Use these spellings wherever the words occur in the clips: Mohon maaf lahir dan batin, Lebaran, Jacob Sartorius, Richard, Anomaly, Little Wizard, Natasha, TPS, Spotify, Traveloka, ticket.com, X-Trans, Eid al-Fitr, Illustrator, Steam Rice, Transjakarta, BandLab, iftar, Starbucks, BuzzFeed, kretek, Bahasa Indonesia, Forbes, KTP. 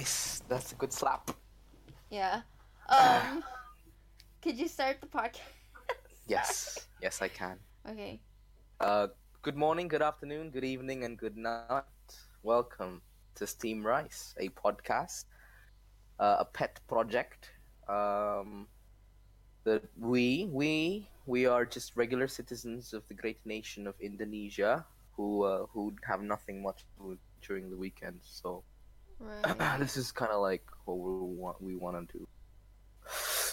Nice. That's a good slap. Yeah. Could you start the podcast? Yes. Yes, I can. Okay. Good morning, good afternoon, good evening, and good night. Welcome to Steam Rice, a podcast, a pet project. We are just regular citizens of the great nation of Indonesia who have nothing much to do during the weekend. So right. This is kind of like what we want to do.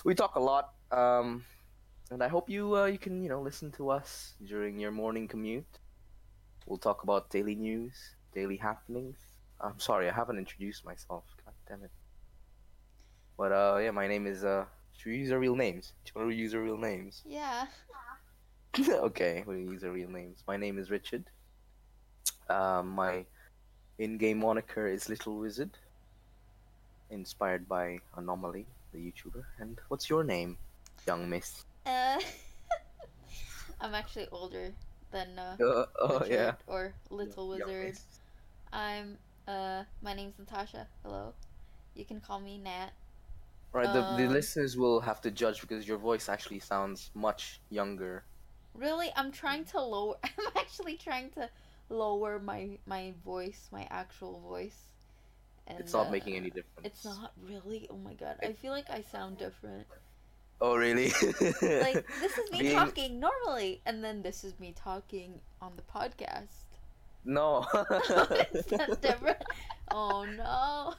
We talk a lot, and I hope you can listen to us during your morning commute. We'll talk about daily news, daily happenings. I'm sorry, I haven't introduced myself. God damn it. But yeah, my name is Should we use our real names? Do you want to use our real names? Yeah. Okay, we'll use our real names. My name is Richard. My in-game moniker is Little Wizard, inspired by Anomaly, the YouTuber. And what's your name, young miss? I'm actually older than Richard, yeah. Or Little Wizard. I'm my name's Natasha. Hello. You can call me Nat. Right, the listeners will have to judge because your voice actually sounds much younger. Really? I'm actually trying to lower my voice, my actual voice. And it's not making any difference. It's not really? Oh my god. I feel like I sound different. Oh, really? Like, this is me talking normally, and then this is me talking on the podcast. No. It's not different. Oh, no.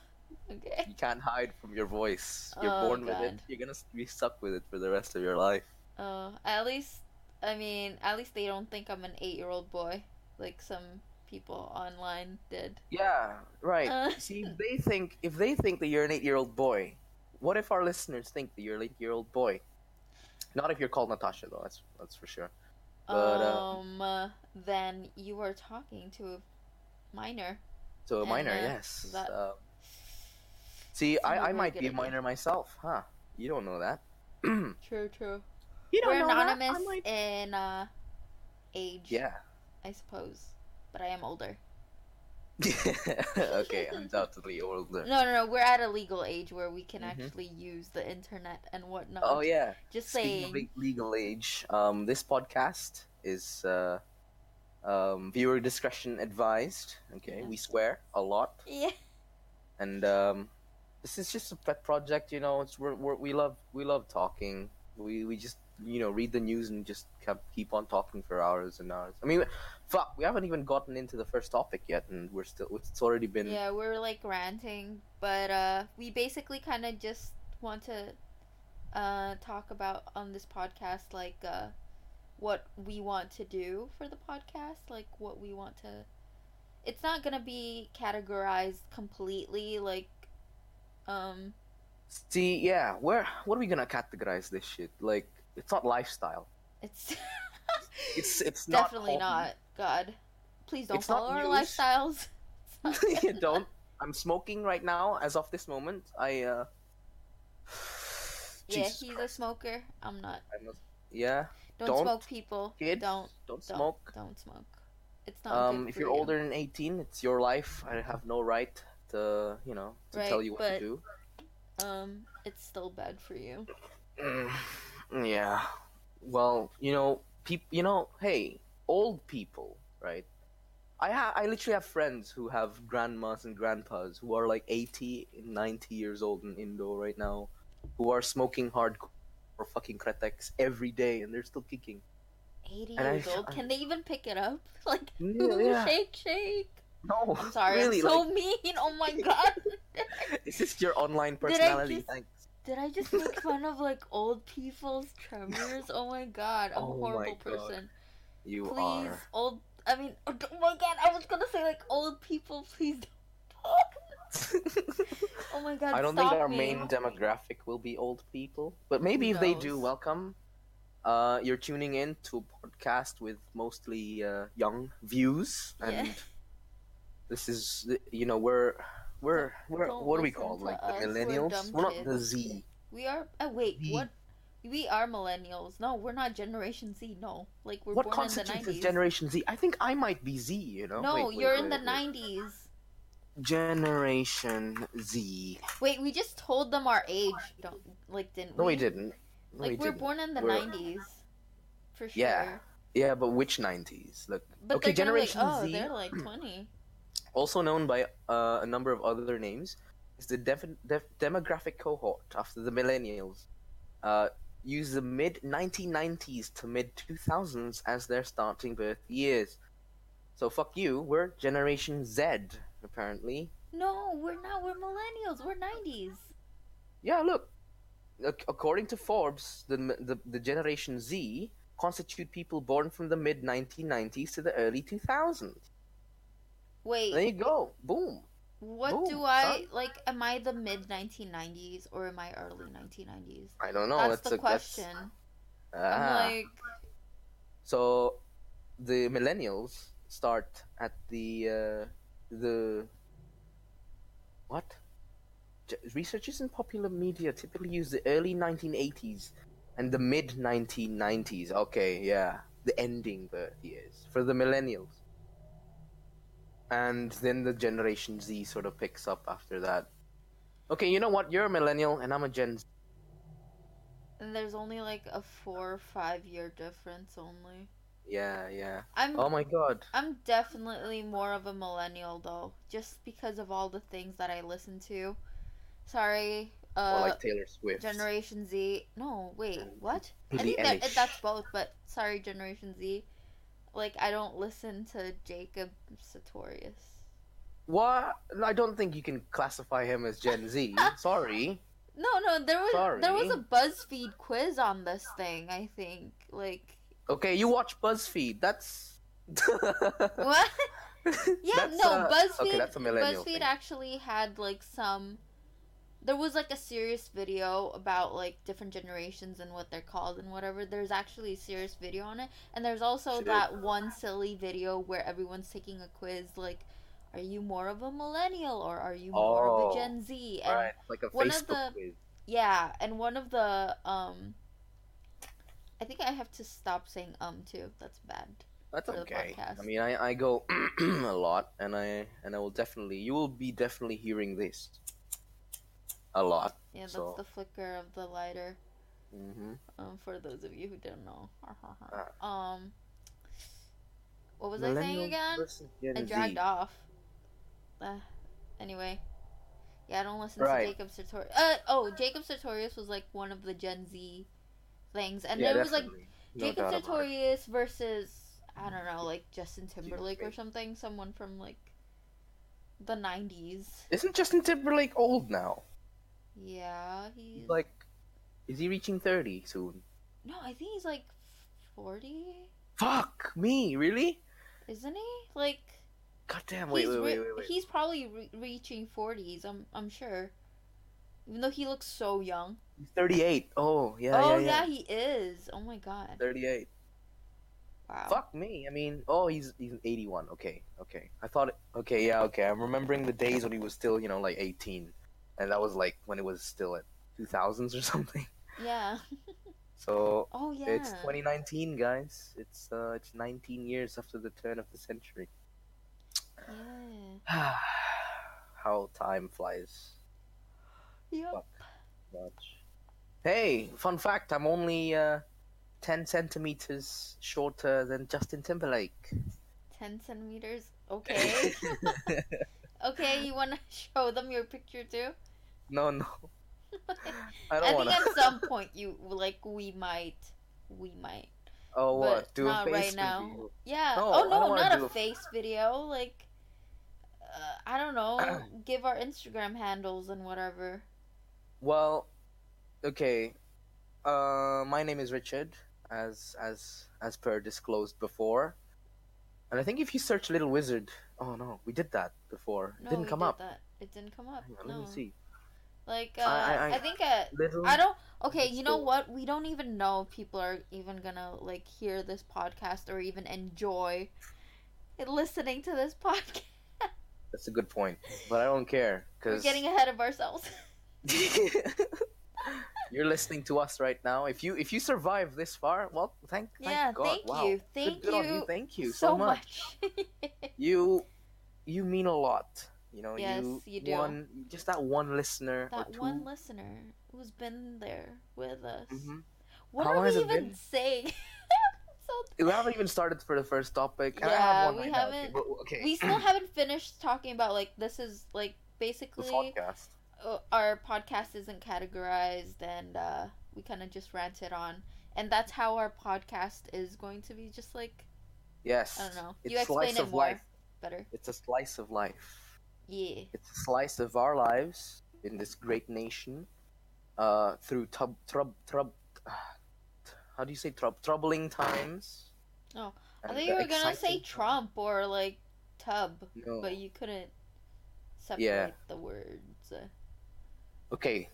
Okay. You can't hide from your voice. You're born with it. You're gonna be stuck with it for the rest of your life. At least they don't think I'm an 8-year-old boy, like some people online did. Yeah, right. See, if they think that you're an 8-year-old boy, what if our listeners think that you're an 8-year-old boy? Not if you're called Natasha, though. That's for sure. But, then you are talking to a minor. To a minor, yes. That... See, I might be a minor myself, huh? You don't know that. True. You don't know that. We're anonymous in age. Yeah. I suppose, but I am older. Okay, undoubtedly older. No. We're at a legal age where we can actually use the internet and whatnot. Oh yeah. Just saying. Speaking of legal age, this podcast is viewer discretion advised. Okay, yeah. We swear a lot. Yeah. And this is just a pet project, It's we love talking. We just read the news and just keep on talking for hours and hours. I mean, fuck, we haven't even gotten into the first topic yet, and it's already been. Yeah, we're like ranting, but we basically kind of just want to talk about on this podcast like what we want to do for the podcast, like what we want to. It's not gonna be categorized completely, like. See, yeah, what are we gonna categorize this shit? Like, it's not lifestyle. It's definitely not. God, please don't follow our lifestyles. You don't. I'm smoking right now, as of this moment. Yeah, Jesus he's Christ. A smoker. I'm not. Yeah. Don't smoke, people. Kids, don't smoke. Don't smoke. It's not. Good if you're older than 18, it's your life. I have no right. To tell you what to do. It's still bad for you. Yeah. Well, hey, old people, right? I literally have friends who have grandmas and grandpas who are like 80 and 90 years old in Indo right now, who are smoking hardcore fucking kreteks every day, and they're still kicking. 80 years old? Can they even pick it up? Like, yeah. Shake. No, I'm sorry, really, I'm so mean. Oh my god. Is this your online personality? Thanks. Did I just make fun of like old people's tremors? Oh my god, I'm a horrible person. You please, are. Oh my god, I was gonna say like old people, please don't talk. Oh my god, I don't think our main demographic will be old people, but maybe if they do, welcome. You're tuning in to a podcast with mostly young views and. Yeah. This is, we're what are we called? Like the millennials? We're not the Z. We are. Oh wait, Z. What? We are millennials. No, we're not Generation Z. No, like we're born in the 90s. What constitutes Generation Z? I think I might be Z. No, you're in the 90s. Generation Z. Wait, we just told them our age, didn't we? No, we didn't. We're born in the 90s, for sure. Yeah, but which 90s? Generation Z. They're like 20. Also known by a number of other names, is the demographic cohort after the millennials. Use the mid-1990s to mid-2000s as their starting birth years. So fuck you, we're Generation Z, apparently. No, we're not. We're millennials. We're 90s. Yeah, look. According to Forbes, the Generation Z constitute people born from the mid-1990s to the early 2000s. Wait. There you go. Boom. Am I the mid-1990s or am I early 1990s? I don't know. That's the question. So, the millennials start at what? Researchers in popular media typically use the early 1980s and the mid-1990s. Okay, yeah. The ending birth years for the millennials. And then the Generation Z sort of picks up after that. Okay, you know what? You're a millennial and I'm a Gen Z. And there's only 4 or 5 year difference only. Yeah. Oh my god. I'm definitely more of a millennial though. Just because of all the things that I listen to. Sorry. Taylor Swift. Generation Z. No, wait, what? I think that's both, but sorry, Generation Z. I don't listen to Jacob Sartorius. What? I don't think you can classify him as Gen Z. Sorry. No, there was a BuzzFeed quiz on this thing, I think. Okay, you watch BuzzFeed. That's... What? Yeah, BuzzFeed... Okay, that's a millennial BuzzFeed thing. Actually had, some... There was, a serious video about, different generations and what they're called and whatever. There's actually a serious video on it. And there's also that one silly video where everyone's taking a quiz, are you more of a millennial or are you more of a Gen Z? And right, a Facebook quiz. Yeah, and one of the, I think I have to stop saying too. That's bad. That's okay. I mean, I go a lot, and I will definitely... You will be definitely hearing this. A lot. Yeah, that's the flicker of the lighter. Mm-hmm. For those of you who don't know. What was I saying again? I dragged off. Anyway. Yeah, I don't listen to Jacob Sartorius. Jacob Sartorius was one of the Gen Z things. And there was Jacob Sartorius versus, I don't know, Justin Timberlake or something. Someone from the 90s. Isn't Justin Timberlake old now? Yeah, he's... is he reaching 30 soon? No, I think he's, 40. Fuck me, really? Isn't he? Goddamn, wait. He's probably reaching 40s, I'm sure. Even though he looks so young. He's 38. Oh, yeah, yeah, he is. Oh, my God. 38. Wow. Fuck me. I mean, he's 81. Okay. I thought... I'm remembering the days when he was still, 18. And that was when it was still at 2000s or something. Yeah. So it's 2019, guys. It's 19 years after the turn of the century. Yeah. How time flies. Yep. Fuck. Much. Hey, fun fact: I'm only 10 centimeters shorter than Justin Timberlake. 10 centimeters. Okay. Okay, you want to show them your picture too? No. I don't want to. I think at some point we might. Oh, what? Do a face right now. Video. Yeah. No, not a face video. I don't know. Give our Instagram handles and whatever. Well, okay. My name is Richard, as per disclosed before. And I think if you search Little Wizard... Oh, no. We did that before. It didn't come up. Hang on, let me see. I think... I don't... Okay, you know what? We don't even know if people are even gonna, hear this podcast or even enjoy listening to this podcast. That's a good point. But I don't care, because... We're getting ahead of ourselves. You're listening to us right now. If you survive this far, well, thank God. Thank you. Thank you so much. You mean a lot. You know, yes, you do. Just that one listener. That or two. One listener who's been there with us. Mm-hmm. What How are long we has even it been? Saying? We haven't even started for the first topic. Yeah, I have one we right haven't. Now, okay. We still haven't finished talking about like this is like basically the podcast. Our podcast isn't categorized, and we kind of just ranted on, and that's how our podcast is going to be. Just like yes, I don't know. It's you explain it more life. Better. It's a slice of life. Yeah. It's a slice of our lives in this great nation, through how do you say troubling times? Oh, I thought you were gonna say Trump or like tub, no. But you couldn't separate the words. Okay.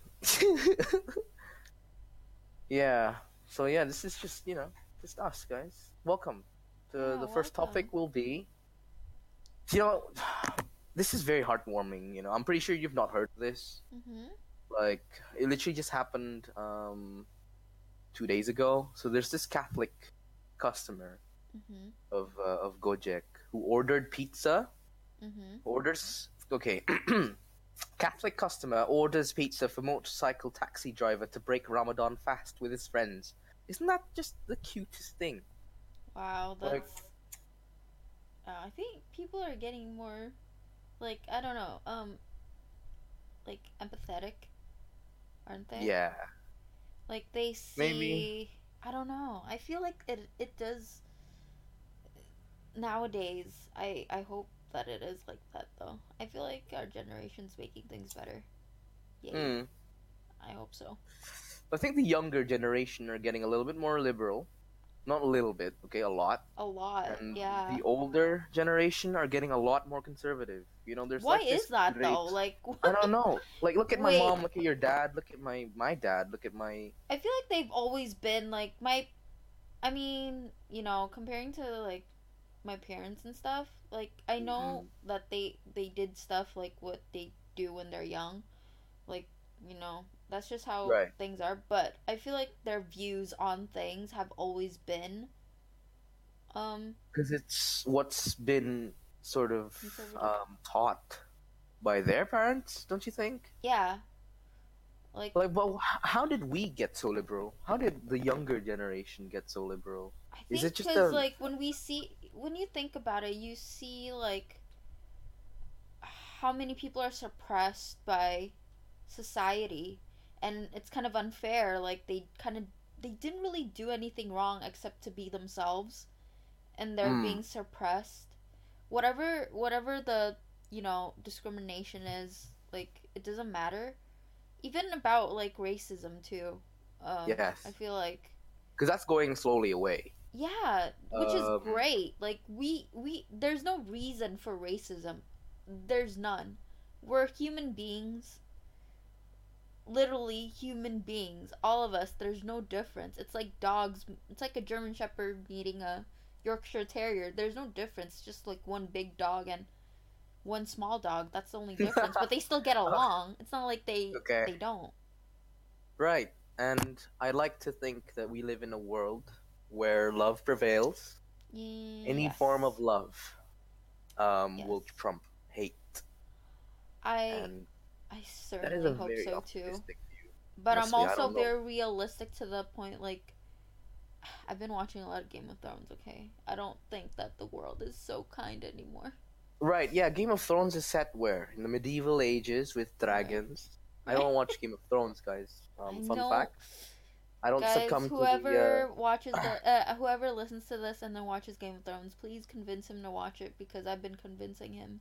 Yeah. So yeah, this is just just us guys. Welcome. The first topic will be. This is very heartwarming. I'm pretty sure you've not heard this. Mm-hmm. Like it literally just happened. 2 days ago. So there's this Catholic customer of Gojek who ordered pizza. Mm-hmm. Catholic customer orders pizza for motorcycle taxi driver to break Ramadan fast with his friends. Isn't that just the cutest thing? Wow, that's... Like, I think people are getting more, like, I don't know, like, empathetic, aren't they? Yeah. Like, they see... Maybe. I don't know. I feel like it does... Nowadays, I hope that it is like that, though. I feel like our generation's making things better. Yeah. Mm. I hope so. I think the younger generation are getting a little bit more liberal. Not a little bit, okay? A lot. A lot, and yeah. The older generation are getting a lot more conservative. There's why like is that great... though? Like what? I don't know. Like look at my mom, look at your dad, look at my dad, look at my. I feel like they've always been like my. I mean, comparing to like my parents and stuff. Like I know that they did stuff like what they do when they're young, like that's just how things are, but I feel like their views on things have always been because it's what's been sort of taught by their parents, don't you think? Yeah. Like but how did we get so liberal? How did the younger generation get so liberal? I think is it just because like when you think about it, you see like how many people are suppressed by society. And it's kind of unfair, like they didn't really do anything wrong except to be themselves, and they're being suppressed. Whatever the discrimination is, like it doesn't matter. Even about like racism too. Yes. I feel like because that's going slowly away. Yeah, which is great. Like we there's no reason for racism. There's none. We're human beings. Literally human beings, all of us. There's no difference. It's like dogs. It's like a German Shepherd meeting a Yorkshire Terrier. There's no difference. Just like one big dog and one small dog. That's the only difference. But they still get along. It's not like they don't. Right. And I like to think that we live in a world where love prevails. Any form of love will trump hate. I certainly hope so too. But honestly, I'm also very realistic to the point, like, I've been watching a lot of Game of Thrones, okay? I don't think that the world is so kind anymore. Right, yeah, Game of Thrones is set where? In the medieval ages with dragons. Right. I don't watch Game of Thrones, guys. Fun fact. I don't succumb to whoever listens to this and then watches Game of Thrones, please convince him to watch it because I've been convincing him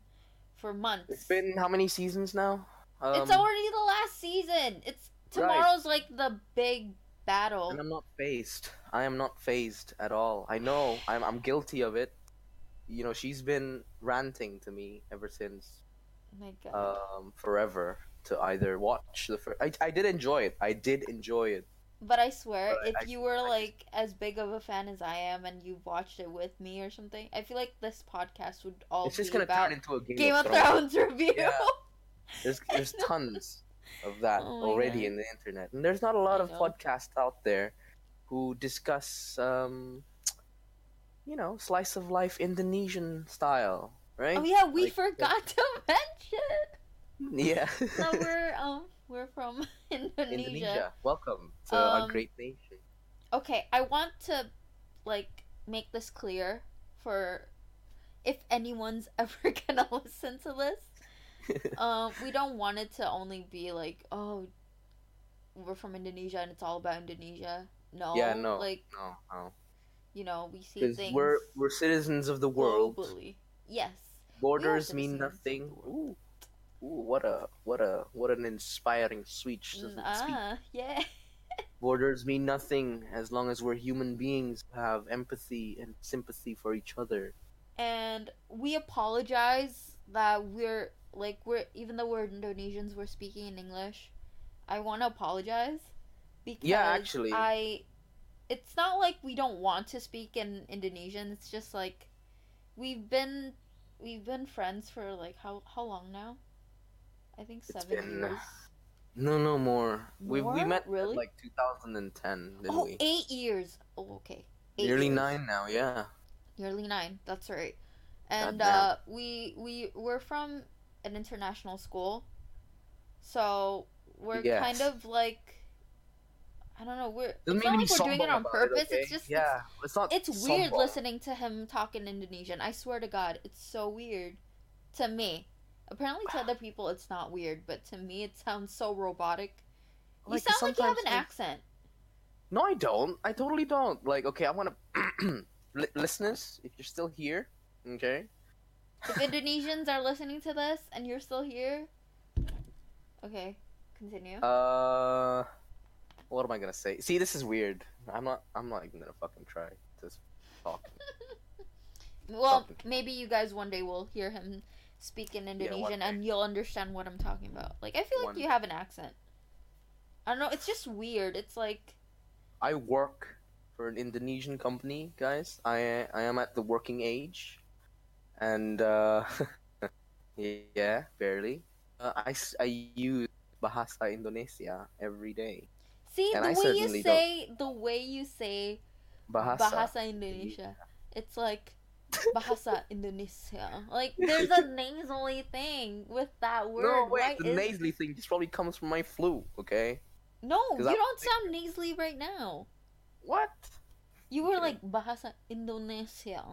for months. It's been how many seasons now? It's already the last season. It's tomorrow's like the big battle. And I'm not phased. I am not phased at all. I know. I'm guilty of it. She's been ranting to me ever since. Oh my God. Forever to either watch the first. I did enjoy it. But I swear, if you were like as big of a fan as I am, and you watched it with me or something, I feel like this podcast would all it's just be gonna about turn into a Game of Thrones review. Yeah. There's tons of that already in the internet, and there's not a lot of podcasts out there who discuss, slice of life Indonesian style, right? Oh yeah, we forgot to mention. Yeah. So we're from Indonesia. Welcome to our great nation. Okay, I want to make this clear for if anyone's ever gonna listen to this. We don't want it to only be we're from Indonesia and it's all about Indonesia. No. Yeah, no. No. You know, we see things. Because we're citizens of the world. Globally. Yes. Borders mean nothing. Ooh, what an inspiring speech. Yeah. Borders mean nothing as long as we're human beings who have empathy and sympathy for each other. And we apologize that we're even though we're Indonesians, we're speaking in English. I want to apologize because it's not like we don't want to speak in Indonesian. It's just we've been friends for how long now? I think 7 years. No more. We met really? 2010. Didn't we? 8 years. Oh, okay. 8 Nearly years. 9 now. Yeah. Nearly 9. That's right. And we're from an international school, so we're kind of I don't know. It's not like we're doing it on purpose. It's just it's weird listening to him talk in Indonesian. I swear to God, it's so weird to me. Apparently to other people it's not weird, but to me it sounds so robotic. You sound like you have an accent. No, I don't. I totally don't. I want to... Listeners, if you're still here, okay? If Indonesians are listening to this and you're still here... Okay, continue. What am I gonna say? See, this is weird. I'm not even gonna fucking try to talk. Well, maybe you guys one day will hear him speak in Indonesian and you'll understand what I'm talking about. I feel you have an accent. I don't know, it's just weird. It's I work for an Indonesian company, guys. I am at the working age. And, yeah, barely. I use Bahasa Indonesia every day. See, the way you say Bahasa Indonesia, it's Bahasa Indonesia. There's a nasally thing with that word. No, wait, the nasally thing just probably comes from my flu, okay? No, you don't sound nasally right now. What? You were Bahasa Indonesia.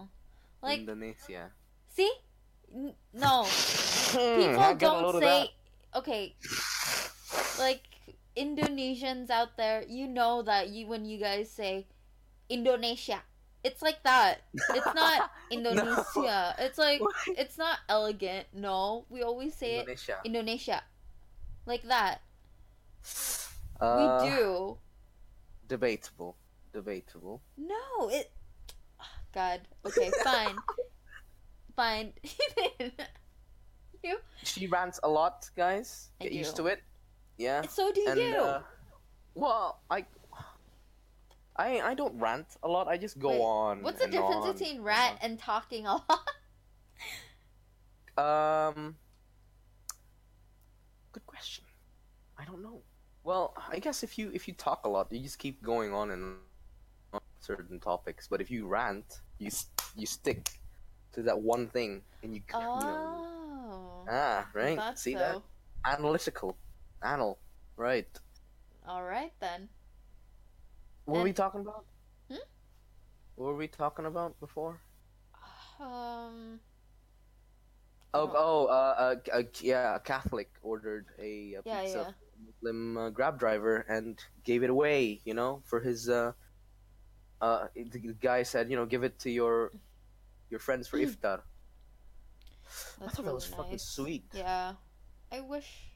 Indonesia. See? No. People don't say... Okay. Indonesians out there, you know that when you guys say Indonesia, it's like that. It's not Indonesia. No. It's it's not elegant. No, we always say Indonesia. Like that. We do. Debatable. No, it... Oh, God. Okay, fine. You? She rants a lot, guys. Get used to it. Yeah. So do you. Well, I don't rant a lot. I just go on. What's the difference between rant and talking a lot? Good question. I don't know. Well, I guess if you talk a lot, you just keep going on and on certain topics. But if you rant, you stick to that one thing and you. Oh. Right. See that? Analytical. Right. All right, then. What were we talking about? What were we talking about before? A Catholic ordered a pizza from a Muslim Grab driver and gave it away, for his... the guy said, give it to your friends for iftar. I thought that was nice. Fucking sweet. Yeah. I wish...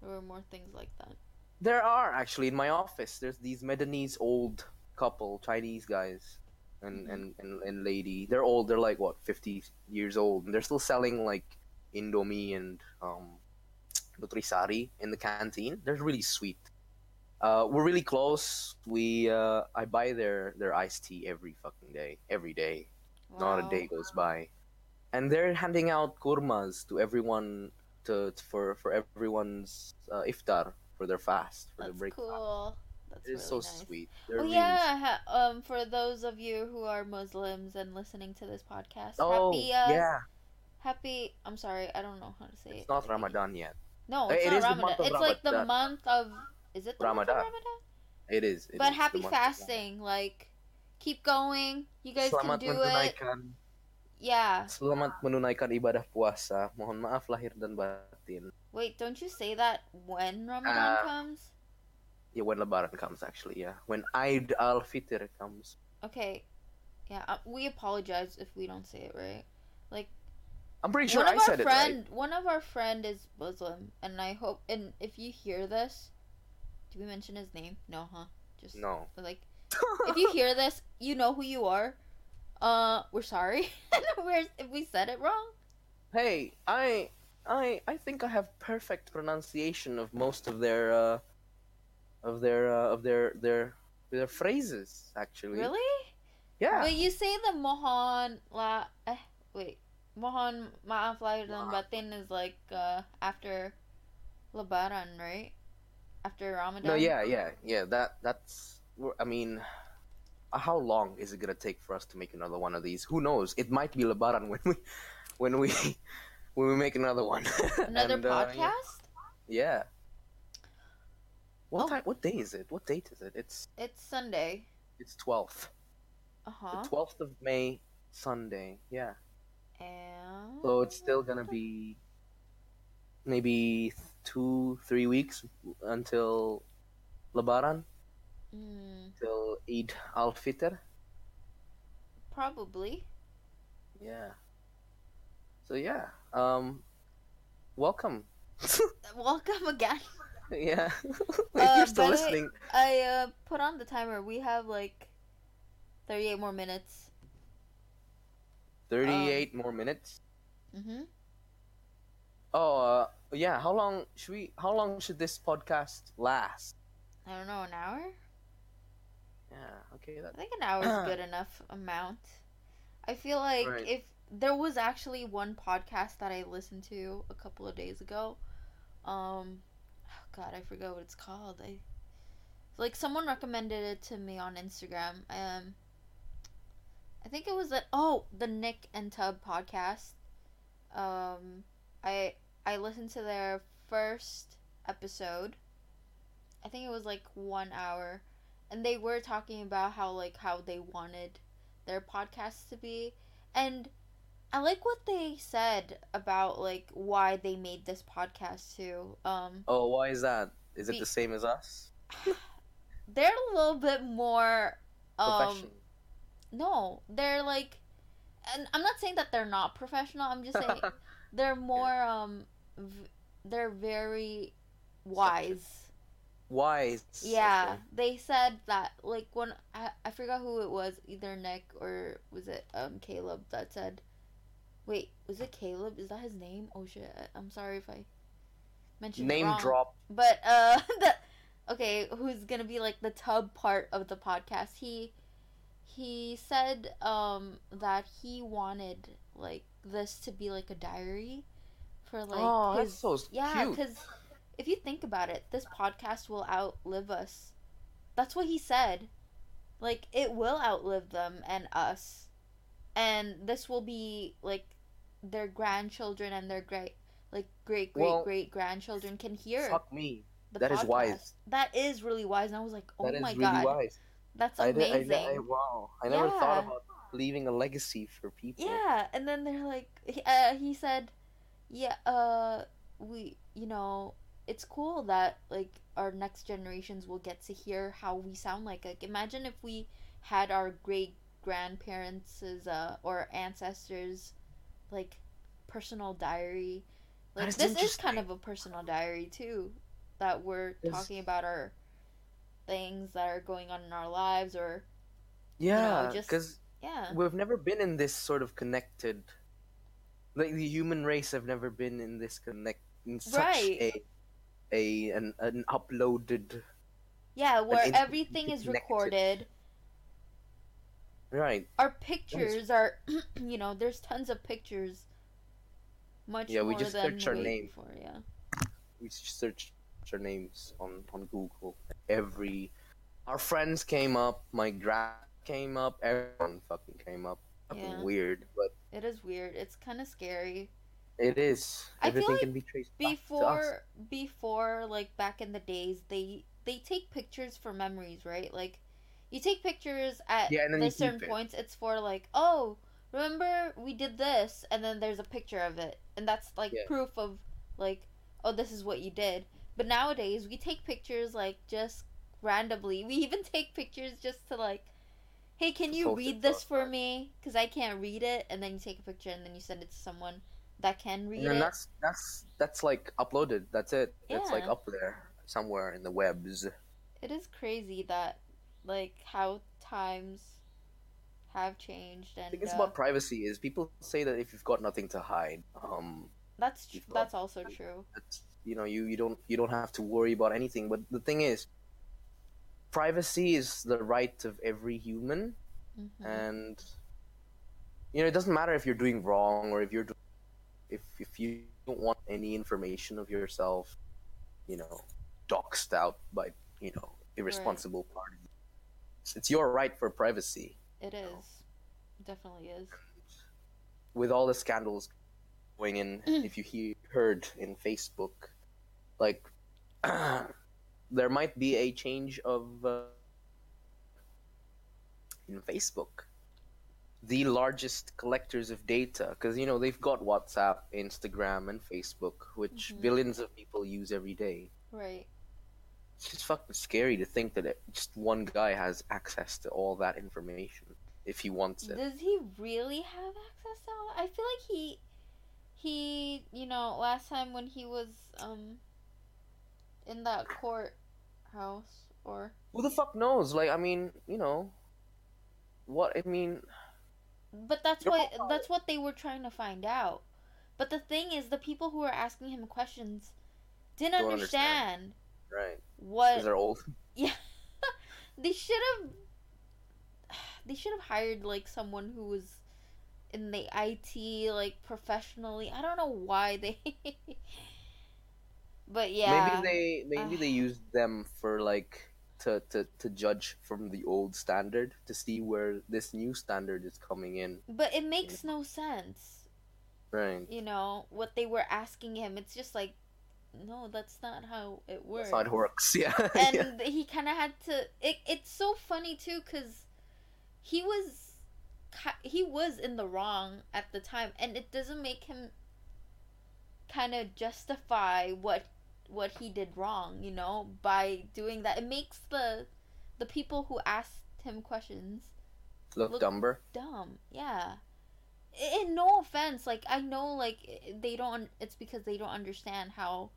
There were more things like that. There are, actually. In my office, there's these Medinese old couple, Chinese guys and lady. They're old. They're 50 years old. And they're still selling, Indomie and Nutrisari in the canteen. They're really sweet. We're really close. I buy their iced tea every fucking day. Every day. Wow. Not a day goes by. And they're handing out kurmas to everyone... For everyone's iftar, for their fast, for their break. That's cool. That's really so nice. Sweet. They're for those of you who are Muslims and listening to this podcast, happy Happy, I'm sorry, I don't know how to say it. It's not Ramadan yet. No, it's not Ramadan. It's like the month of, is it the Ramadan? Month of Ramadan? It is. But happy fasting, like, keep going. You guys can do it. Yeah. Selamat menunaikan ibadah puasa. Mohon maaf lahir dan batin. Wait, don't you say that when Ramadan comes? Yeah, when Lebaran comes, actually, yeah. When Eid al-Fitr comes. Okay. Yeah, we apologize if we don't say it right. Like, I'm pretty sure I said it right. One of our friend is Muslim, and I hope, and if you hear this, did we mention his name? No, huh? Just no. Like, if you hear this, you know who you are. We're sorry. If we said it wrong. Hey, I think I have perfect pronunciation of most of their phrases, actually. Really? Yeah. But you say the Mohon maaf lahir dan batin is like after Lebaran, right? After Ramadan. No, yeah. That's. I mean, how long is it gonna take for us to make another one of these? Who knows? It might be Lebaran when we make another one. Another and, podcast. Yeah. What time? What day is it? What date is it? It's Sunday. It's 12th. The 12th of May, Sunday. Yeah. And... so it's still gonna be maybe 2-3 weeks until Lebaran, till Eid al-Fitr. Probably. Yeah. So yeah, welcome. Welcome again. Yeah. If you're still listening. I put on the timer. We have like 38 more minutes. 38 more minutes. Mm-hmm. Oh, yeah. How long should this podcast last? I don't know. An hour. Yeah. Okay. I think an hour is good enough amount. I feel like if there was actually one podcast that I listened to a couple of days ago, oh God, I forgot what it's called. Like someone recommended it to me on Instagram. I think it was the Nick and Tubb podcast. I listened to their first episode. I think it was like 1 hour, and they were talking about how they wanted their podcast to be, and I like what they said about like why they made this podcast too. Oh, why is that? Is it the same as us? They're a little bit more professional. No, they're like, and I'm not saying that they're not professional. I'm just saying they're more, they're very wise. Wise. Yeah, okay. They said that like when I forgot who it was, either Nick or was it Caleb that said, wait, was it Caleb? Is that his name? Oh shit, I'm sorry if I mentioned name it wrong. Drop. But okay, who's gonna be like the tub part of the podcast? He said that he wanted like this to be like a diary for like his, that's so cute. Because if you think about it, this podcast will outlive us. That's what he said. Like it will outlive them and us, and this will be like their grandchildren and their great grandchildren can hear. Fuck me. That podcast is wise. That is really wise. And I was like, oh my god. That is really wise. That's amazing. Wow. I never thought about leaving a legacy for people. Yeah, and then they're like, he said, yeah, we, you know, it's cool that, like, our next generations will get to hear how we sound like. Like, imagine if we had our great-grandparents' or ancestors', like, personal diary. Like, this is kind of a personal diary, too, that we're talking about our things that are going on in our lives, or we've never been in this sort of connected, like the human race have never been in this such an uploaded where everything is recorded, right? Our pictures are you know, there's tons of pictures, much more we just search our name for we search our names on Google. Our friends came up, my grad came up, everyone fucking came up. Fucking weird, but It is weird. It's kind of scary. It is. Everything like can be traced back to us. Before, like, back in the days, they take pictures for memories, right? Like, you take pictures at certain points. It's for, like, oh, remember we did this, and then there's a picture of it. And that's, like, proof of, like, oh, this is what you did. But nowadays, we take pictures, like, just randomly. We even take pictures just to, like, hey, can you read this for me? Because I can't read it. And then you take a picture, and then you send it to someone that can read it. And that's like uploaded. That's it. Yeah. It's like up there somewhere in the webs. It is crazy that like how times have changed. And I think it's about privacy. Is people say that if you've got nothing to hide, that's also true. That's, you know, you don't have to worry about anything. But the thing is, privacy is the right of every human, and you know it doesn't matter if you're doing wrong or if you're doing. If you don't want any information of yourself, you know, doxed out by, you know, irresponsible parties, it's your right for privacy. It is. Know? Definitely is. With all the scandals going in, if you heard in Facebook, like, there might be a change of in Facebook. The largest collectors of data, because you know they've got WhatsApp, Instagram, and Facebook, which billions of people use every day. Right. It's just fucking scary to think that just one guy has access to all that information if he wants it. Does he really have access to all? I feel like he, you know, last time when he was in that courthouse or who the fuck knows? Like, I mean, you know, what I mean. But that's what they were trying to find out. But the thing is, the people who were asking him questions didn't understand. Right. What? Because they're old. Yeah. They should have hired like someone who was in the IT like professionally. I don't know why they. But yeah. Maybe they used them for like. To judge from the old standard to see where this new standard is coming in. But it makes no sense. Right. You know, what they were asking him, it's just like, no, that's not how it works. That's how it works, yeah. And he kind of had to... It's so funny, too, because he was in the wrong at the time, and it doesn't make him kind of justify what he did wrong, you know, by doing that. It makes the people who asked him questions look dumber. Dumb, yeah. And no offense, like, I know, like, it's because they don't understand how,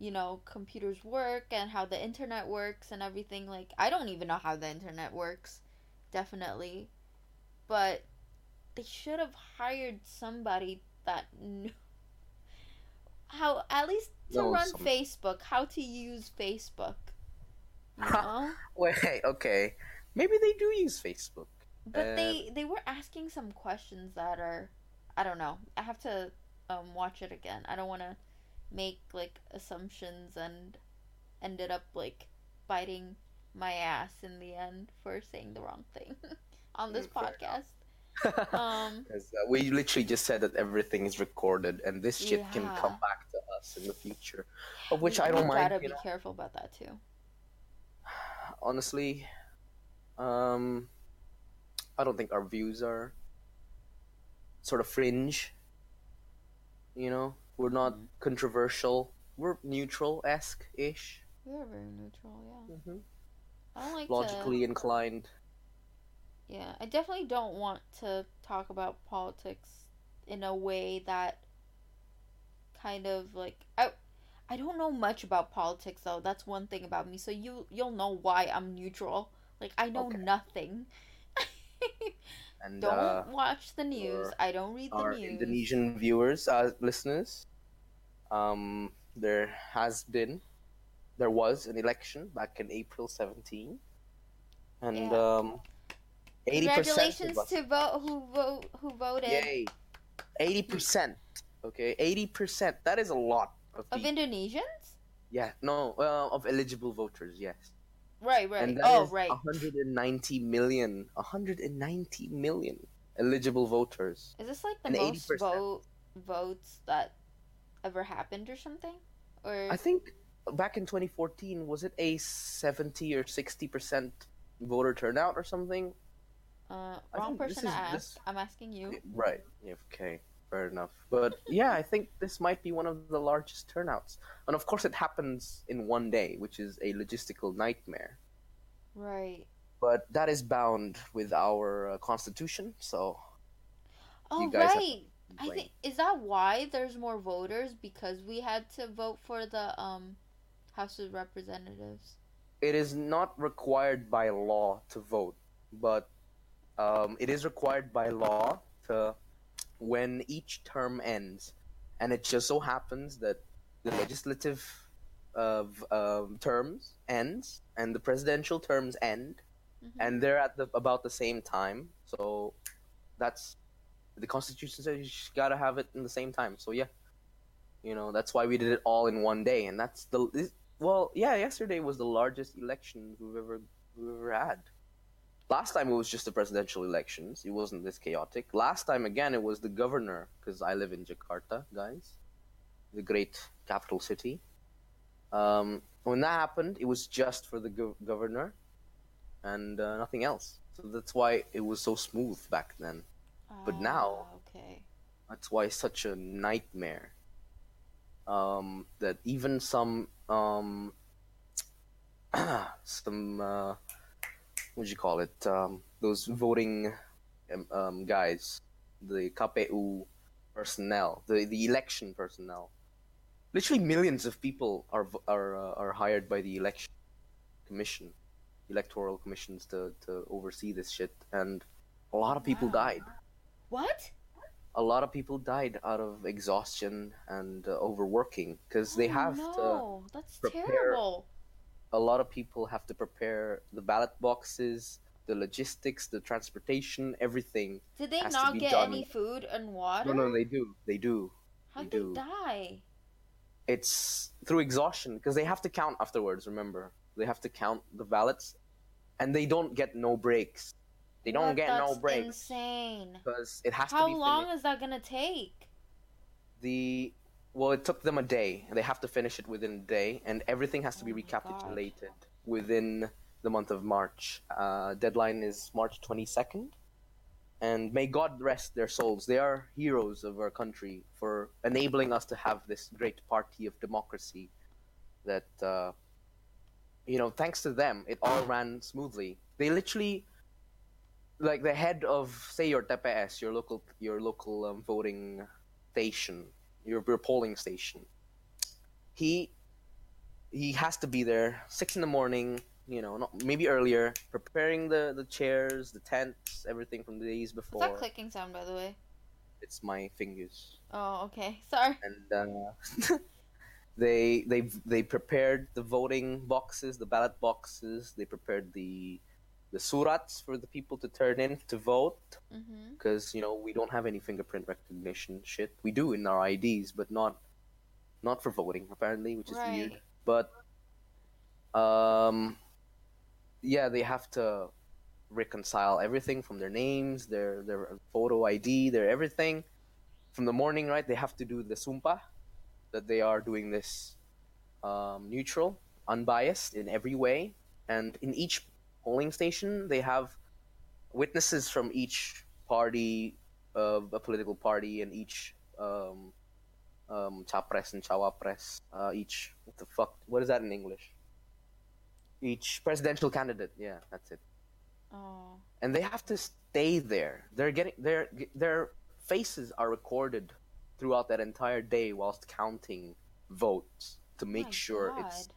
you know, computers work and how the internet works and everything. Like, I don't even know how the internet works, definitely. But they should have hired somebody that knew how, at least to run Facebook, how to use Facebook. You know? Wait, okay. Maybe they do use Facebook. But they were asking some questions that are, I don't know. I have to watch it again. I don't want to make, like, assumptions and ended up, like, biting my ass in the end for saying the wrong thing on this podcast. We literally just said that everything is recorded and this shit can come back to us in the future, of which I don't mind. You gotta be careful about that too. Honestly, I don't think our views are sort of fringe. You know, we're not controversial. We're neutral-esque-ish. We are very neutral, yeah. Mm-hmm. I don't like logically inclined. Yeah, I definitely don't want to talk about politics in a way that kind of, like... I don't know much about politics, though. That's one thing about me. So you'll know why I'm neutral. Like, I know nothing. And, don't watch the news. I don't read the news. Our Indonesian viewers, listeners, there was an election back in April 17. And, yeah. 80% congratulations to who voted. Yay. 80%. Okay, 80%. That is a lot of Indonesians? Yeah, no, of eligible voters, yes. Right. And that is 190 million. eligible voters. Is this like the most votes that ever happened or something? Or I think back in 2014, was it a 70 or 60% voter turnout or something? Wrong person to ask. I'm asking you. Right. Okay. Fair enough. But yeah, I think this might be one of the largest turnouts. And of course, it happens in one day, which is a logistical nightmare. Right. But that is bound with our constitution, so... Oh, right! I think... Is that why there's more voters? Because we had to vote for the House of Representatives. It is not required by law to vote, but it is required by law to... when each term ends, and it just so happens that the legislative terms ends and the presidential terms end, mm-hmm. and they're at about the same time. So that's the Constitution says you gotta have it in the same time. So yeah, you know that's why we did it all in one day, and that's yesterday was the largest election we've ever had. Last time it was just the presidential elections. It wasn't this chaotic. Last time, again, it was the governor, because I live in Jakarta, guys, the great capital city. When that happened, it was just for the governor and nothing else. So that's why it was so smooth back then. But now, that's why it's such a nightmare that even some... what do you call it? Those voting guys, the KPU personnel, the election personnel. Literally millions of people are hired by the electoral commissions to oversee this shit, and a lot of people died. What? A lot of people died out of exhaustion and overworking because they have to that's prepare. Terrible. A lot of people have to prepare the ballot boxes, the logistics, the transportation, everything. Did they not get any food and water? No, they do. How'd they die? It's through exhaustion, because they have to count afterwards, remember. They have to count the ballots, and they don't get no breaks. They don't get no breaks. That's insane. Because it has to be finished. How long is that going to take? Well, it took them a day, and they have to finish it within a day, and everything has to be recapitulated within the month of March. Deadline is March 22nd, and may God rest their souls. They are heroes of our country for enabling us to have this great party of democracy that, thanks to them, it all ran smoothly. They literally... Like the head of, say, your TPS, your local voting station... Your polling station. He has to be there 6 a.m, maybe earlier, preparing the chairs, the tents, everything from the days before. What's that clicking sound, by the way? It's my fingers. Oh, okay. Sorry. And they prepared the voting boxes, the ballot boxes. They prepared the surats for the people to turn in to vote, because we don't have any fingerprint recognition shit. We do in our IDs, but not for voting apparently, which is weird. But they have to reconcile everything from their names, their photo ID, their everything from the morning. Right, they have to do the sumpah that they are doing this neutral, unbiased in every way, and in each polling station, they have witnesses from each party, a political party, and each chapres and chawapres, what is that in English? Each presidential candidate, yeah, that's it. Oh. And they have to stay there. They're getting their faces are recorded throughout that entire day whilst counting votes to make sure it's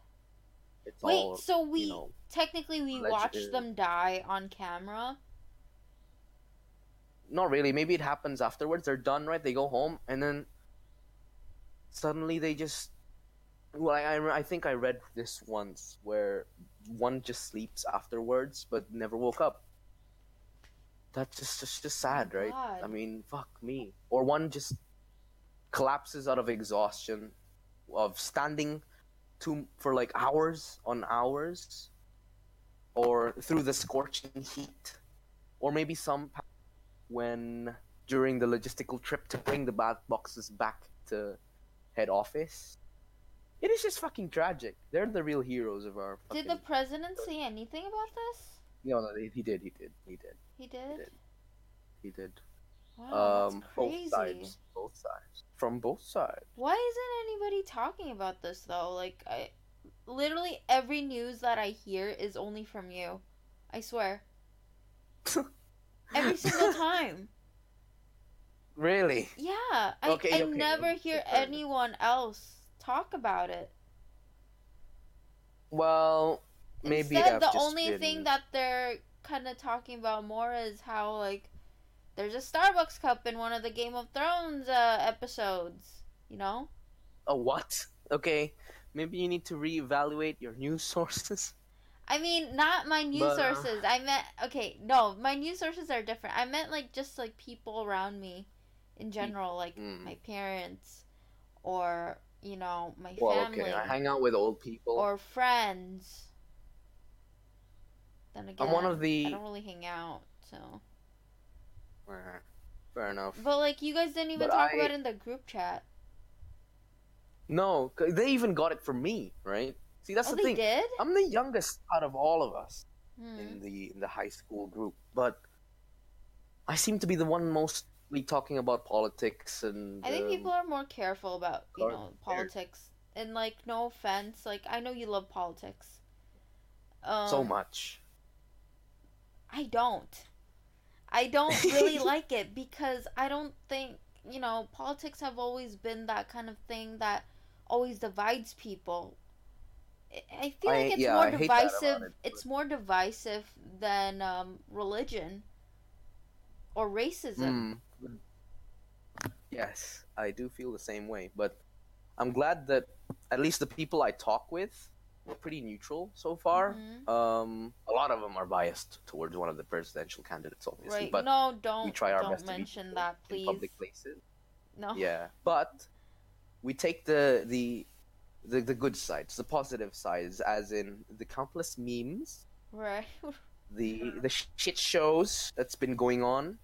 Wait, all, so we technically we watched them die on camera? Not really. Maybe it happens afterwards. They're done, right? They go home, and then suddenly they just... Well, I think I read this once, where one just sleeps afterwards, but never woke up. That's just sad, right? God. I mean, fuck me. Or one just collapses out of exhaustion, of standing... for like hours on hours, or through the scorching heat, or maybe some during the logistical trip to bring the boxes back to head office. It is just fucking tragic. They're the real heroes of our fucking... Did the president say anything about this? No, he did. Wow, that's crazy. Both sides. From both sides. Why isn't anybody talking about this, though? Like, literally every news that I hear is only from you. I swear. Every single time. Really? Yeah. I never hear anyone else talk about it. Well, maybe instead, the only thing that they're kind of talking about more is how, like, there's a Starbucks cup in one of the Game of Thrones episodes, you know? A what? Okay, maybe you need to reevaluate your news sources. I mean, not my news sources. I meant, okay, no, my news sources are different. I meant, like, just, like, people around me in general, like, my parents or, you know, my family. Well, okay, I hang out with old people. Or friends. Then again, I don't really hang out, so... Fair enough. But, like, you guys didn't even talk about it in the group chat. No, they even got it from me, right? See, that's the thing. They did? I'm the youngest out of all of us in the high school group, but I seem to be the one mostly talking about politics and... I think people are more careful about, you know, politics. And, like, no offense, like, I know you love politics. So much. I don't really like it because I don't think, you know, politics have always been that kind of thing that always divides people. I feel like it's more divisive. It's more divisive than religion or racism. Mm. Yes, I do feel the same way, but I'm glad that at least the people I talk with were pretty neutral so far. Mm-hmm. A lot of them are biased towards one of the presidential candidates, obviously. Right. But no, we try our best mention to be that, please. In public places. No. Yeah, but we take the good sides, the positive sides, as in the countless memes, right? the shit shows that's been going on.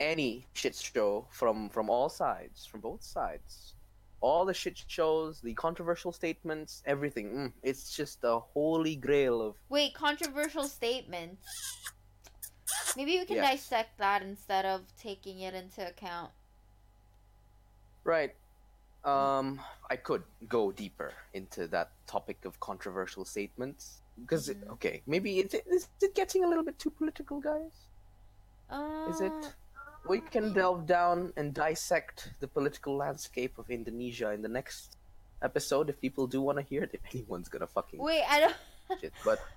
Any shit show from all sides, from both sides. All the shit shows, the controversial statements, everything. It's just a holy grail of... Wait, controversial statements. Maybe we can dissect that instead of taking it into account. Right. I could go deeper into that topic of controversial statements. Because, maybe... Is it getting a little bit too political, guys? Is it... We can delve down and dissect the political landscape of Indonesia in the next episode if people do want to hear it. If anyone's gonna fucking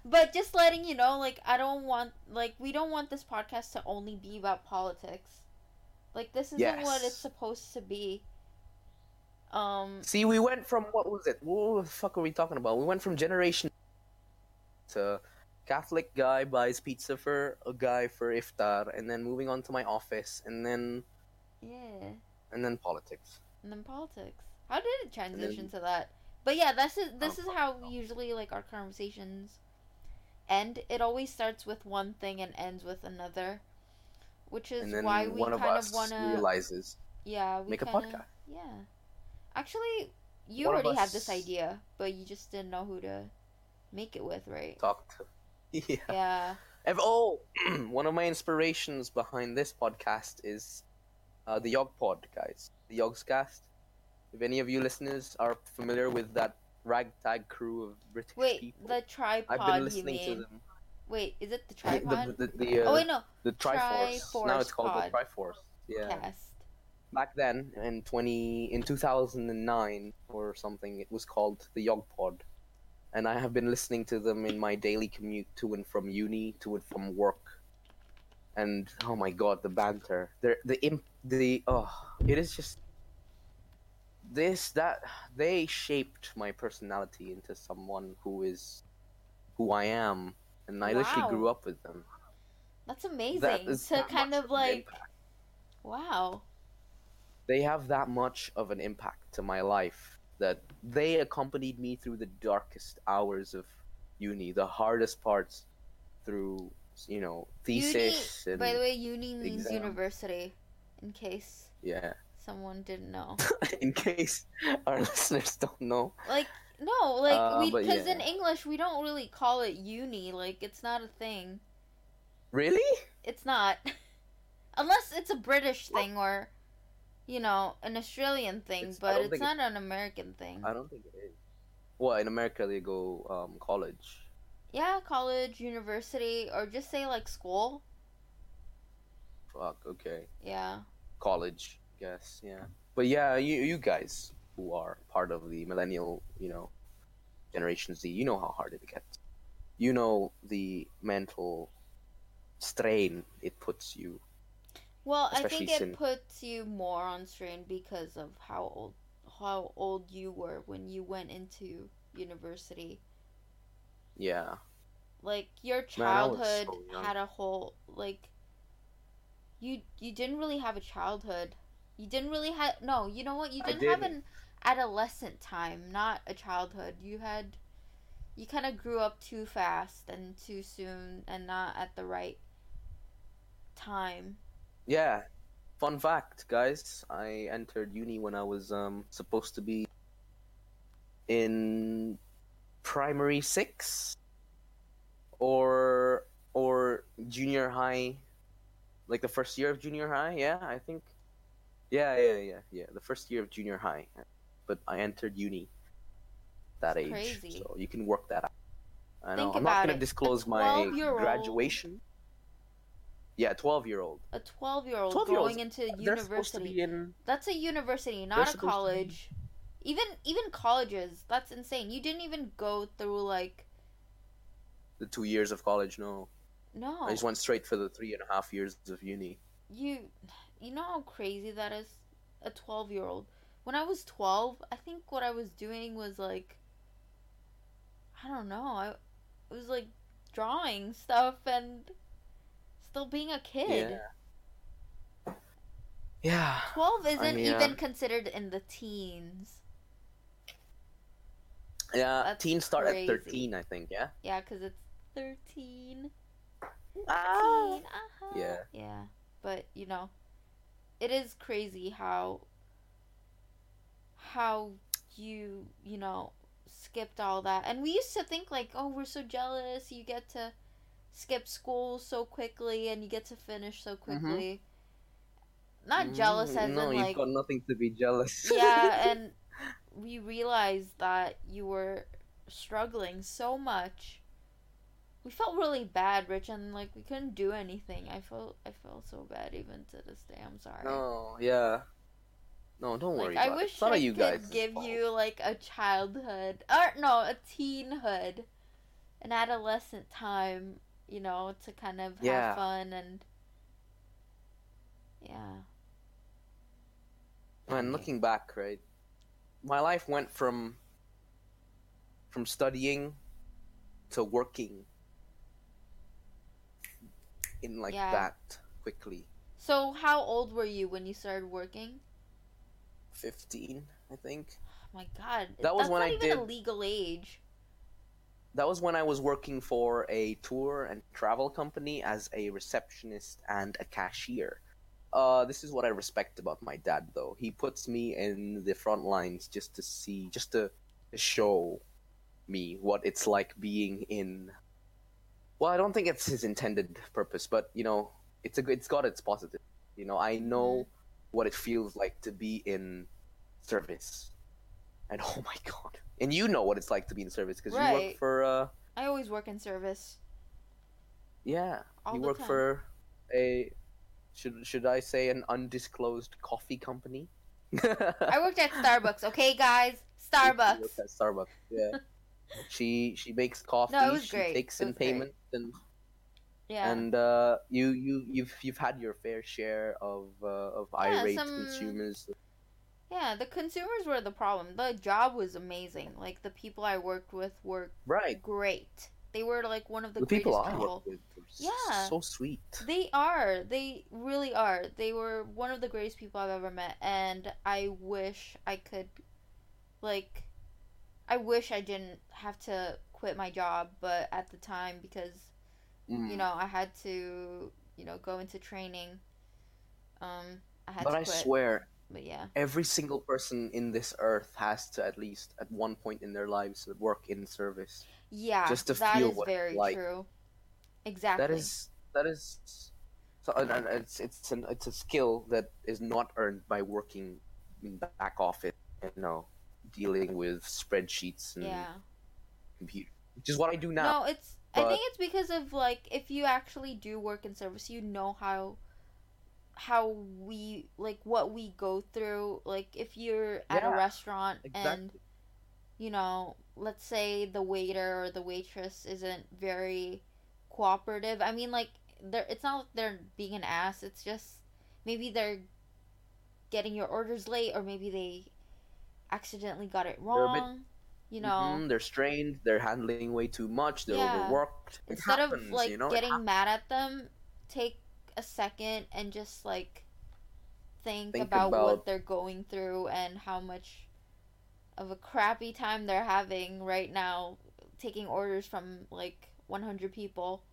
but just letting you know, like, I don't want, like, we don't want this podcast to only be about politics. Like, this isn't what it's supposed to be. See, we went from what the fuck were we talking about? We went from generation to Catholic guy buys pizza for a guy for iftar, and then moving on to my office, and then politics. And then politics. How did it transition to that? But yeah, this is how usually, like, our conversations end. It always starts with one thing and ends with another, which is why we kind of want to realizes. Yeah, we make a podcast. Yeah, actually, you already had this idea, but you just didn't know who to make it with, right? Talk to. Yeah. One of my inspirations behind this podcast is the Yog Pod, guys. The Yogscast. If any of you listeners are familiar with that ragtag crew of British people. Wait, the tripod, I've been listening to them. Wait, is it the tripod? The Triforce. Now it's called the Triforce. Yeah. Cast. Back then, in 2009 or something, it was called the Yog Pod. And I have been listening to them in my daily commute to and from uni, to and from work. And, oh my god, the banter. It is just... They shaped my personality into someone who I am. And I literally grew up with them. That's amazing. Wow. They have that much of an impact to my life. That they accompanied me through the darkest hours of uni, the hardest parts through you know, thesis. Uni, and by the way, uni means exam. University, in case someone didn't know. In case our listeners don't know. Like, no, like, because in English, we don't really call it uni. Like, it's not a thing. Really? It's not. Unless it's a British thing or, you know, an Australian thing, but it's not an American thing. I don't think it is. Well, in America, they go college. Yeah, college, university, or just say, like, school. Fuck, okay. Yeah. College, I guess, yeah. But, yeah, you guys who are part of the millennial, you know, Generation Z, you know how hard it gets. You know the mental strain it puts you. Well, I think it puts you more on strain because of how old you were when you went into university. Yeah. Like, your childhood had a whole, like, you didn't really have a childhood. You didn't really have, no, you know what? You didn't have an adolescent time, not a childhood. You kind of grew up too fast and too soon and not at the right time. Yeah. Fun fact, guys. I entered uni when I was supposed to be in primary 6 or junior high, like the first year of junior high. Yeah, I think. Yeah. The first year of junior high, but I entered uni that That's age. Crazy. So you can work that out. I know. I'm not gonna disclose my graduation. Yeah, 12-year-old. A 12-year-old going into university. Supposed to be in... That's a university, not a college. Even colleges, that's insane. You didn't even go through, like... The 2 years of college, no. No. I just went straight for the 3.5 years of uni. You know how crazy that is? A 12-year-old. When I was 12, I think what I was doing was, like... I don't know. It was, like, drawing stuff and... Still being a kid. Yeah. 12 isn't even considered in the teens. Yeah, that's teens start crazy. At 13, I think, yeah? Yeah, because it's 13. Ah. 13. Uh-huh. Yeah. Yeah, but, you know, it is crazy how you know, skipped all that. And we used to think, like, oh, we're so jealous, you get to... skip school so quickly and you get to finish so quickly. Mm-hmm. Not jealous as no, in like... No, you've got nothing to be jealous. Yeah, and we realized that you were struggling so much. We felt really bad, Rich, and like we couldn't do anything. I felt so bad even to this day. I'm sorry. No, yeah. No, don't worry about it. I wish I could give you like a childhood... Or no, a teenhood. An adolescent time... You know, to kind of have fun and... Yeah. Man, looking back, right? My life went from studying to working in like that quickly. So how old were you when you started working? 15, I think. Oh my God. That's not even a legal age. That was when I was working for a tour and travel company as a receptionist and a cashier. This is what I respect about my dad, though. He puts me in the front lines just to show me what it's like being in... Well, I don't think it's his intended purpose, but, you know, it's got its positive. You know, I know what it feels like to be in service. And oh my God. And you know what it's like to be in service because you work for... I always work in service. Yeah. You work for a... Should I say an undisclosed coffee company? I worked at Starbucks, okay, guys? Starbucks. Worked at Starbucks, yeah. She makes coffee. No, it was great. She takes in payments and... Yeah. And you've had your fair share of irate consumers. Yeah, the consumers were the problem. The job was amazing. Like, the people I worked with were great. They were, like, one of the greatest people. I worked with were so sweet. They are. They really are. They were one of the greatest people I've ever met. And I wish I could, like, I wish I didn't have to quit my job. But at the time, because you know, I had to, you know, go into training. I had to quit. I swear, but yeah, every single person in this earth has to at least at one point in their lives work in service. Yeah, just to feel what it's like. That is very true. Exactly. That is. So, and it's a skill that is not earned by working in back office, you know, dealing with spreadsheets and computers, which is what I do now. No, it's. I think it's because of, like, if you actually do work in service, you know how we, like, what we go through. Like, if you're at a restaurant and, you know, let's say the waiter or the waitress isn't very cooperative. I mean, like, it's not like they're being an ass. It's just maybe they're getting your orders late, or maybe they accidentally got it wrong. You know, they're strained, they're handling way too much, they're overworked. Instead of like, you know, getting mad at them, take a second and just like think about what they're going through and how much of a crappy time they're having right now, taking orders from like 100 people.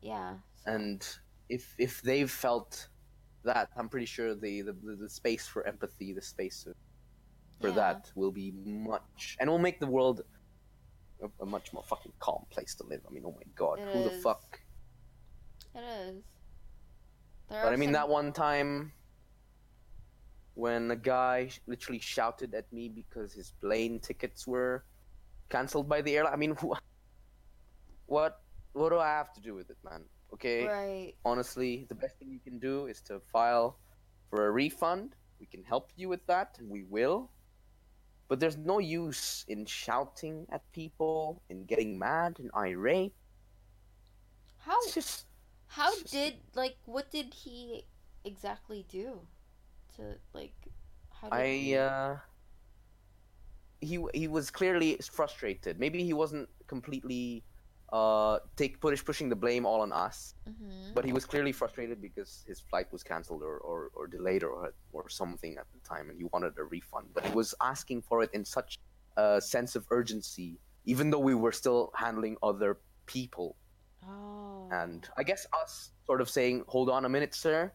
Yeah. So. And if they've felt that, I'm pretty sure the space for empathy, the space for that will be much, and will make the world a much more fucking calm place to live. I mean, oh my god, the fuck? It is. But I mean, that one time when a guy literally shouted at me because his plane tickets were cancelled by the airline. I mean, what do I have to do with it, man? Okay, right. Honestly, the best thing you can do is to file for a refund. We can help you with that, and we will. But there's no use in shouting at people and getting mad and irate. What did he exactly do? He was clearly frustrated. Maybe he wasn't completely pushing the blame all on us, but he was clearly frustrated because his flight was cancelled or delayed or something at the time, and he wanted a refund. But he was asking for it in such a sense of urgency, even though we were still handling other people. Oh. And I guess us sort of saying, "Hold on a minute, sir,"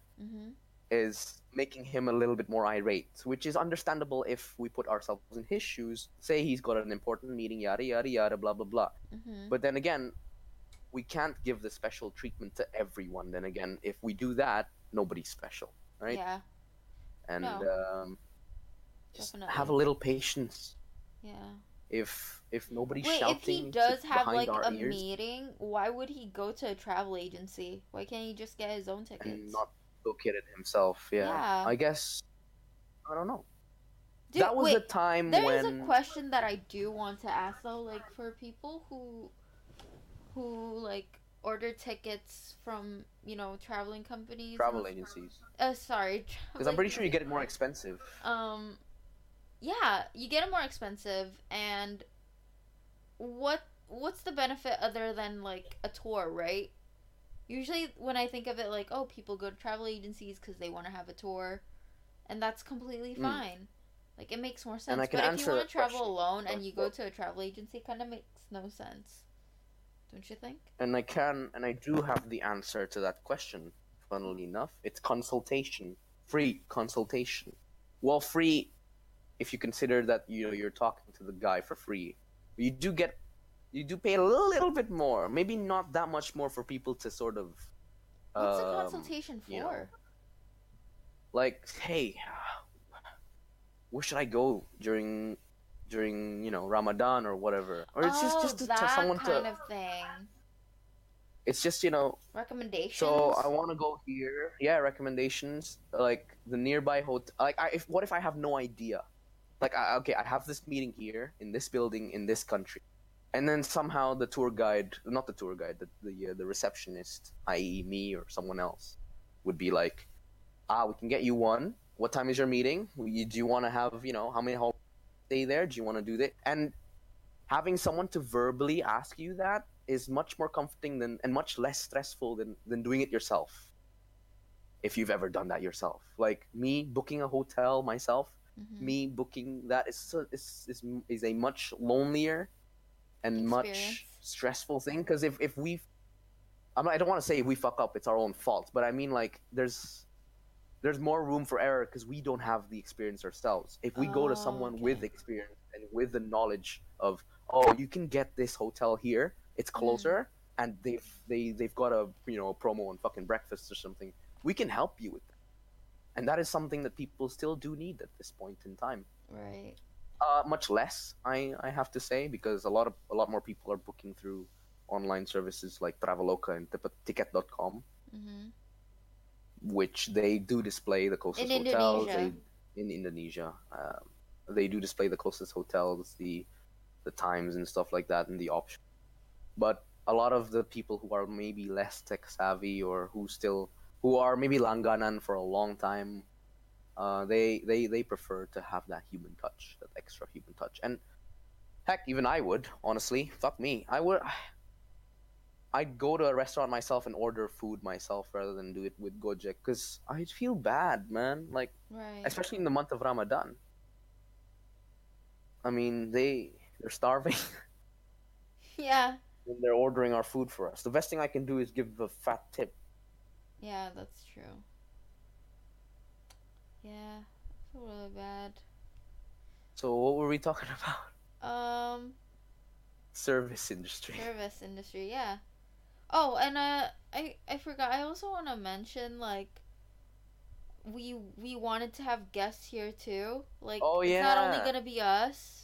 is making him a little bit more irate, which is understandable if we put ourselves in his shoes. Say he's got an important meeting, yada yada yada, blah blah blah. But then again, we can't give the special treatment to everyone. Then again, if we do that, nobody's special, right? Yeah. And just have a little patience. Yeah. If nobody's shouting, if he does have like a meeting, why would he go to a travel agency? Why can't he just get his own tickets? And not located himself, I guess. I don't know. Dude, that was a time when... There's a question that I do want to ask, though, like, for people who like, order tickets from, you know, traveling companies... Travel agencies. Sorry. Because I'm pretty sure you get it more expensive. Yeah, you get it more expensive, and what's the benefit other than, like, a tour, right? Usually when I think of it, like, oh, people go to travel agencies because they want to have a tour, and that's completely fine. Like, it makes more sense. But if you want to travel alone and you go to a travel agency, it kind of makes no sense. Don't you think? And I do have the answer to that question, funnily enough. It's consultation. Free consultation. Well, free if you consider that, you know, you're talking to the guy for free. But you do pay a little bit more. Maybe not that much more for people to sort of... What's a consultation for? You know, like, hey, where should I go during you know, Ramadan or whatever? Or it's just to tell someone to... that kind of thing. It's just, you know... Recommendations? So, I want to go here. Yeah, recommendations. Like, the nearby hotel. Like, what if I have no idea? Like, I have this meeting here, in this building, in this country. And then somehow the receptionist, i.e. me or someone else, would be like, we can get you one. What time is your meeting? Do you want to have, you know, how many hours stay there? Do you want to do that? And having someone to verbally ask you that is much more comforting and much less stressful than doing it yourself. If you've ever done that yourself. Like me booking a hotel myself, me booking that is a much lonelier and experience. Much stressful thing, because if we, I don't want to say if we fuck up, it's our own fault, but I mean, like, there's more room for error because we don't have the experience ourselves. If we go to someone with experience and with the knowledge of, oh, you can get this hotel here, it's closer, and they've got a, you know, a promo on fucking breakfast or something, we can help you with that. And that is something that people still do need at this point in time. Right. Much less, I have to say, because a lot more people are booking through online services like Traveloka and ticket.com, which they do display the closest hotels in Indonesia. They do display the closest hotels, the times and stuff like that, and the options. But a lot of the people who are maybe less tech savvy, or who are maybe langganan for a long time, they prefer to have that human touch, that extra human touch. And heck, even I would, honestly. Fuck me, I'd go to a restaurant myself and order food myself rather than do it with Gojek, because I'd feel bad, man. Like, especially in the month of Ramadan. I mean, they're starving. Yeah. And they're ordering our food for us. The best thing I can do is give a fat tip. Yeah, that's true. Yeah, I feel really bad. So what were we talking about? Service industry. Service industry, yeah. Oh, and I forgot. I also want to mention, like, we wanted to have guests here too. Like, it's not only gonna be us.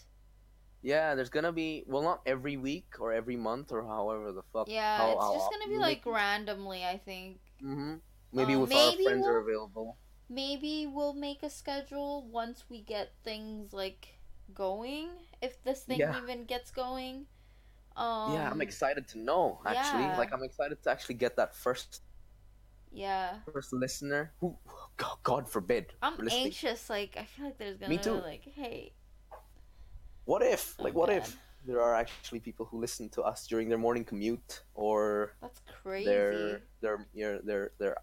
Yeah, there's gonna be, well, not every week or every month or however the fuck. Yeah, it's just gonna be like randomly, I think. Maybe with our friends are available. Maybe we'll make a schedule once we get things like going, if this thing even gets going. Yeah, I'm excited to know, actually. Yeah. Like, I'm excited to actually get that first listener. Who, God forbid. I'm anxious. Like, I feel like there's gonna be like, hey. What if? Like, if there are actually people who listen to us during their morning commute, or that's crazy, their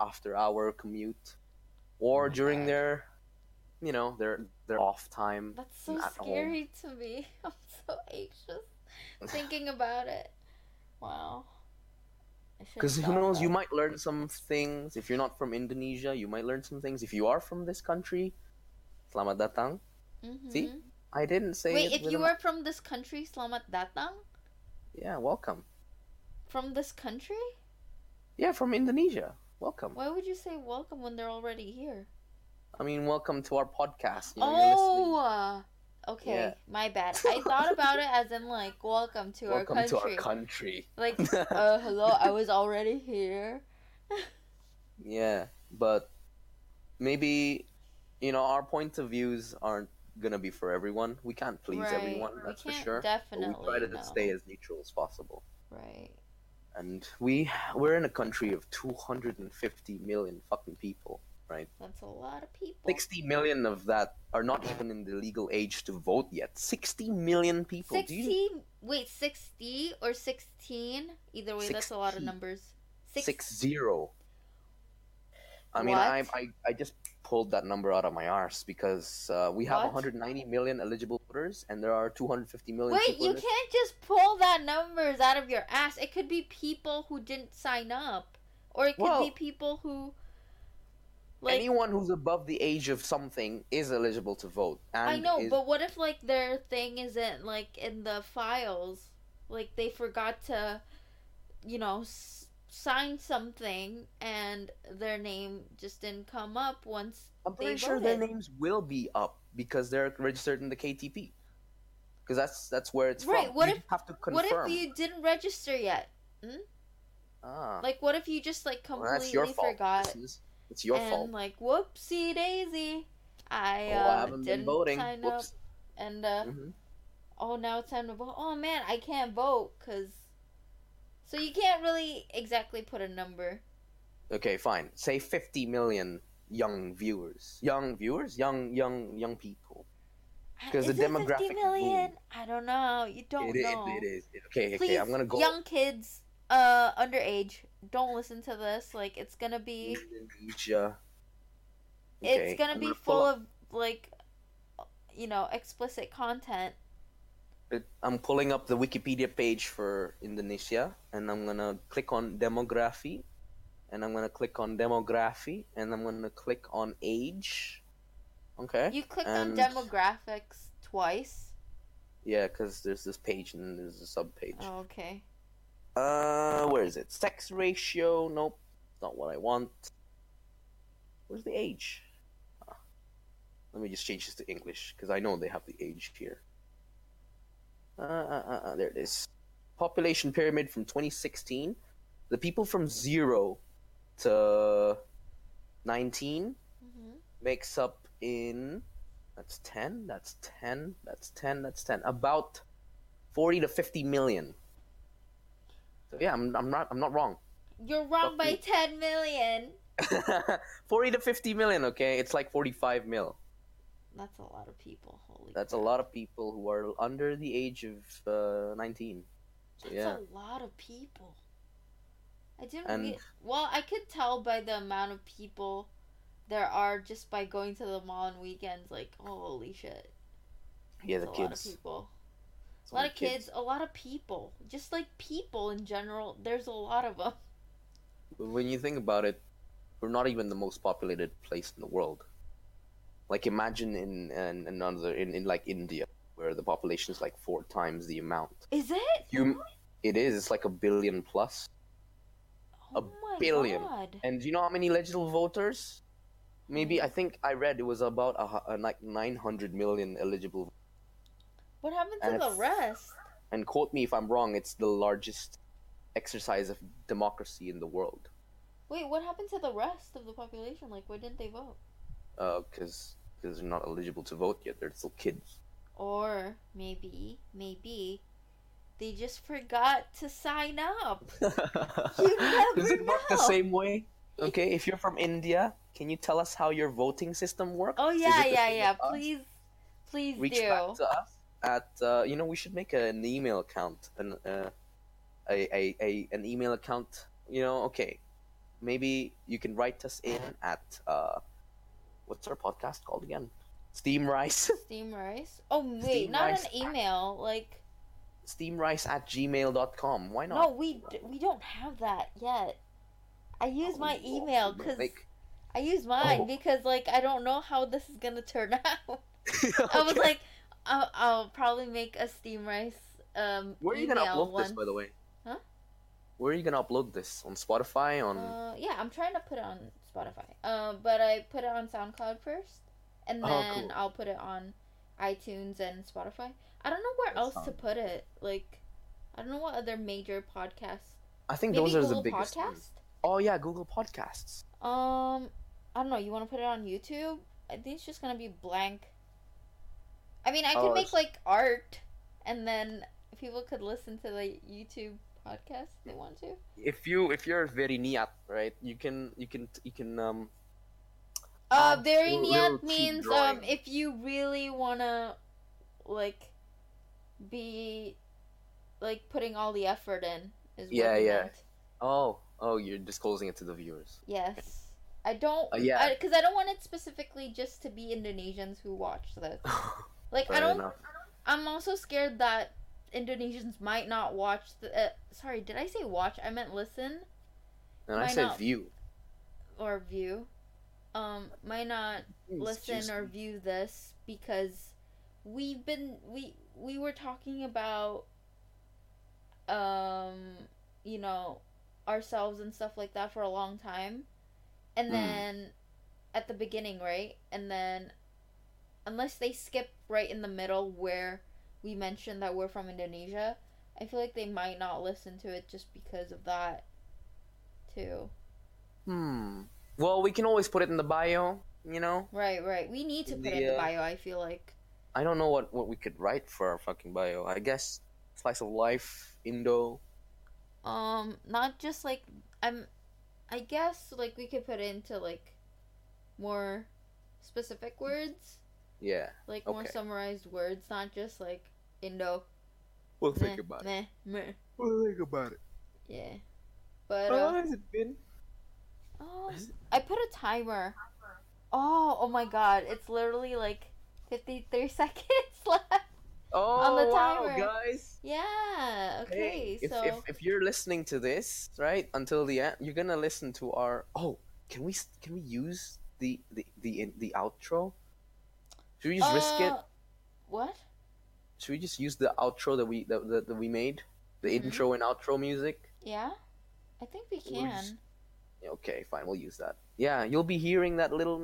after hour commute, or during their, you know, their off time. That's so scary to me. I'm so anxious thinking about it. Wow. Because who knows? You might learn some things. If you're not from Indonesia, you might learn some things. If you are from this country, selamat datang. See? I didn't say. Wait, if you are from this country, selamat datang? Yeah, welcome. From this country? Yeah, from Indonesia. Welcome. Why would you say welcome when they're already here? I mean, welcome to our podcast. You know, okay, my bad. I thought about it as in, like, welcome to our country. Welcome to our country. Like, hello, I was already here. Yeah, but maybe, you know, our points of views aren't gonna be for everyone. We can't please everyone, that's for sure. Definitely, but we try to stay as neutral as possible. Right. And we're in a country of 250 million fucking people, right? That's a lot of people. 60 million of that are not even in the legal age to vote yet. 60 million people. 60 or 16? Either way, 60. That's a lot of numbers. 60. I mean, I just pulled that number out of my arse because we have 190 million eligible voters and there are 250 million people. Wait, you can't just pull that numbers out of your ass. It could be people who didn't sign up, or it could be people who, like, anyone who's above the age of something is eligible to vote. And I know, but what if, like, their thing isn't, like, in the files? Like, they forgot to, you know, sign something and their name just didn't come up once I'm pretty sure their names will be up because they're registered in the KTP, because that's where it's from. What if have to confirm. What if you didn't register yet? Like, what if you just, like, completely forgot? It's your fault. Like, whoopsie daisy, I haven't been voting. Sign up and oh, now it's time to vote. Oh man, I can't vote because. So you can't really exactly put a number. Okay, fine. Say 50 million young viewers. Young people. Because the demographic 50 million? Boom. I don't know. You don't know. It is. Okay, please, I'm going to go. Young kids, underage, don't listen to this. Like, it's going to be Indonesia. Okay. It's going to be full of, like, you know, explicit content. I'm pulling up the Wikipedia page for Indonesia, and I'm going to click on demography, and I'm going to click on demography, and I'm going to click on age. Okay. You clicked on demographics twice? Yeah, because there's this page and then there's a sub-page. Oh, okay. Where is it? Sex ratio. Nope. Not what I want. Where's the age? Let me just change this to English, because I know they have the age here. There it is. Population pyramid from 2016. The people from 0 to 19 makes up in... That's 10. About 40 to 50 million. So yeah, I'm not wrong. You're wrong by 10 million. 40 to 50 million, okay? It's like 45 mil. That's a lot of people. Holy That's crap. A lot of people who are under the age of 19. So, That's a lot of people. I didn't really... Well, I could tell by the amount of people there are just by going to the mall on weekends. Like, holy shit. Yeah, the kids. A lot of people. A lot of kids, a lot of people. Just like people in general, there's a lot of them. When you think about it, we're not even the most populated place in the world. Like, imagine in India, where the population is like 4 times the amount. Is it? It is. It's like 1 billion plus. Oh my God. And do you know how many eligible voters? Maybe, I think I read it was about like 900 million eligible voters. What happened to the rest? And quote me if I'm wrong, it's the largest exercise of democracy in the world. Wait, what happened to the rest of the population? Like, why didn't they vote? Because they're not eligible to vote yet. They're still kids. Or maybe, they just forgot to sign up. You never Does it work the same way? Okay, if you're from India, can you tell us how your voting system works? Oh, yeah. Please reach do. Back to us at, we should make an email account. An email account, okay. Maybe you can write us in at... what's our podcast called again? Steam Rice. Steam Rice? Oh, wait, Steam not Rice an email. Like steamrice@gmail.com. Why not? No, we don't have that yet. I use mine because, like, I don't know how this is going to turn out. Okay. I was like, I'll probably make a Steam Rice Where are you going to upload this, by the way? Huh? Where are you going to upload this? On Spotify? I'm trying to put it on Spotify. But I put it on SoundCloud first, and then cool. I'll put it on iTunes and Spotify. I don't know where else to put it. Like, I don't know what other major podcasts. I think maybe those are Google the biggest. Podcast? Oh yeah, Google Podcasts. I don't know. You want to put it on YouTube? I think it's just gonna be blank. I mean, I could make like art, and then people could listen to the YouTube podcast if they want to. If you're very niat, right? You can very niat means if you really wanna be putting all the effort in is what meant. Oh, you're disclosing it to the viewers. Yes. Okay. Because I don't want it specifically just to be Indonesians who watch this. I'm also scared that Indonesians might not watch the sorry, did I say watch? I meant listen. And I said view. Or view. Might not listen or view this because we were talking about ourselves and stuff like that for a long time. And then at the beginning, right? And then unless they skip right in the middle where we mentioned that we're from Indonesia, I feel like they might not listen to it just because of that, too. Well, we can always put it in the bio, Right. We need to put it in the bio, I feel like. I don't know what we could write for our fucking bio. I guess slice of life, Indo. Not just, I guess, we could put it into, more specific words. Yeah. More summarized words, not just, Indo. We'll think about it. We'll think about it. Yeah. But, how long has it been? Oh, I put a timer. Oh my God. It's literally, 53 seconds left. Oh, on the timer. Wow, guys. Yeah. Okay. Hey, so if you're listening to this right until the end, you're gonna listen to our. Oh, can we use the outro? Should we just risk it? What? Should we just use the outro that we made, the intro and outro music? Yeah, I think we can. Okay, fine. We'll use that. Yeah, you'll be hearing that little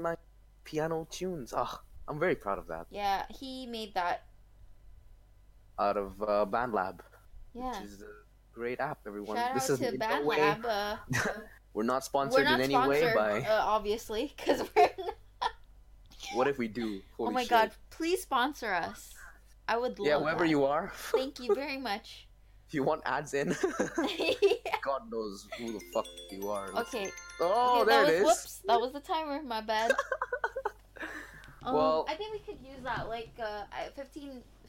piano tunes. Ah, oh, I'm very proud of that. Yeah, he made that. Out of BandLab, which is a great app, everyone. Shout this out is to BandLab. No we're not sponsored in any way by. Obviously, because we're. Not... What if we do? Holy shit. God! Please sponsor us. I would love. Yeah, whoever you are. Thank you very much. If you want ads in, God knows who the fuck you are. Okay. Oh, okay, there it is. Whoops! That was the timer. My bad. Well, I think we could use that. Like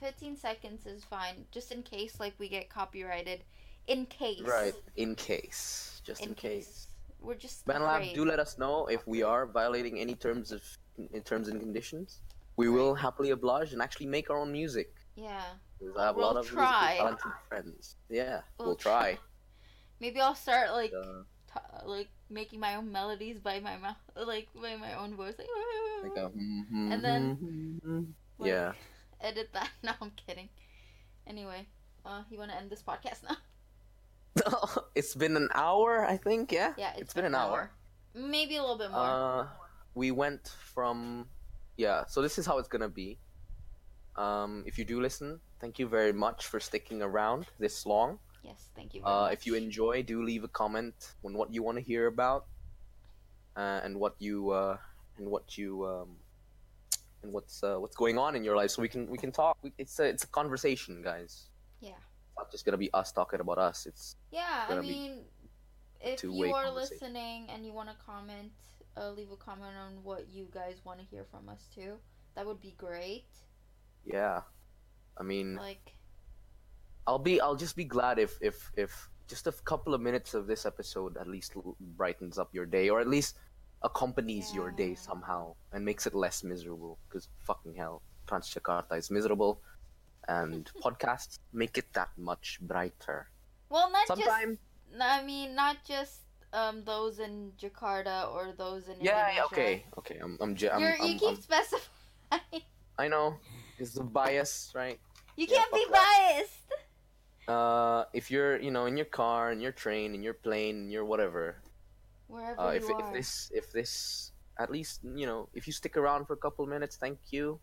15 seconds is fine, just in case like we get copyrighted. In case. Right, in case. Just in case. We're just BandLab, do let us know if we are violating any terms and conditions. We will happily oblige and actually make our own music. Yeah. Because I have a lot of music talented friends. Yeah, we'll try. Maybe I'll start like making my own melodies by my mouth, like by my own voice, like a, and then edit that. No, I'm kidding. Anyway, you want to end this podcast now? It's been an hour, I think. Yeah. Yeah, it's been an hour. Maybe a little bit more. We went from, so this is how it's gonna be. If you do listen, thank you very much for sticking around this long. Yes, thank you very much. If you enjoy, do leave a comment on what you want to hear about, and what's going on in your life, so we can talk. It's a conversation, guys. Yeah. It's not just gonna be us talking about us. It's I mean, if you are listening and you want to comment, leave a comment on what you guys want to hear from us too. That would be great. Yeah, I mean, like. I'll just be glad if just a couple of minutes of this episode at least brightens up your day, or at least accompanies your day somehow and makes it less miserable. Because fucking hell, Transjakarta is miserable, and podcasts make it that much brighter. Well, not just those in Jakarta or those in Indonesia. Yeah, okay. You keep specifying. I know, it's the bias, right? You can't be biased. If you're, in your car, in your train, in your plane, in your whatever, wherever you are. If this, at least, if you stick around for a couple minutes, thank you.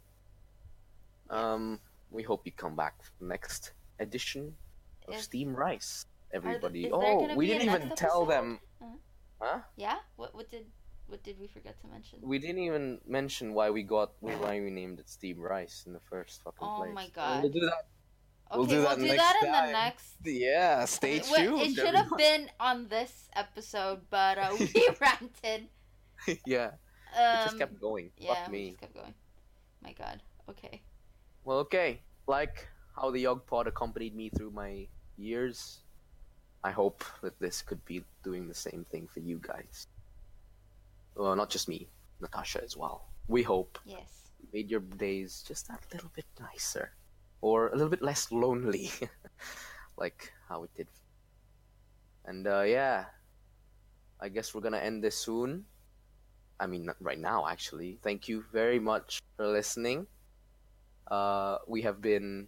We hope you come back for the next edition of Steam Rice, everybody. We didn't even tell them. Huh? Yeah. What did we forget to mention? We didn't even mention why we named it Steam Rice in the first fucking place. Oh my god. We'll do that. Okay, we'll do that in the next. Yeah, stay tuned. It should have been on this episode, but we ranted. Yeah. It just kept going. Yeah, it just kept going. My god. Okay. Well, okay. Like how the Yog Pod accompanied me through my years, I hope that this could be doing the same thing for you guys. Well, not just me, Natasha as well. We hope. Yes. Made your days just that little bit nicer. Or a little bit less lonely. Like how it did. And I guess we're gonna end this soon. I mean, not right now, actually. Thank you very much for listening. We have been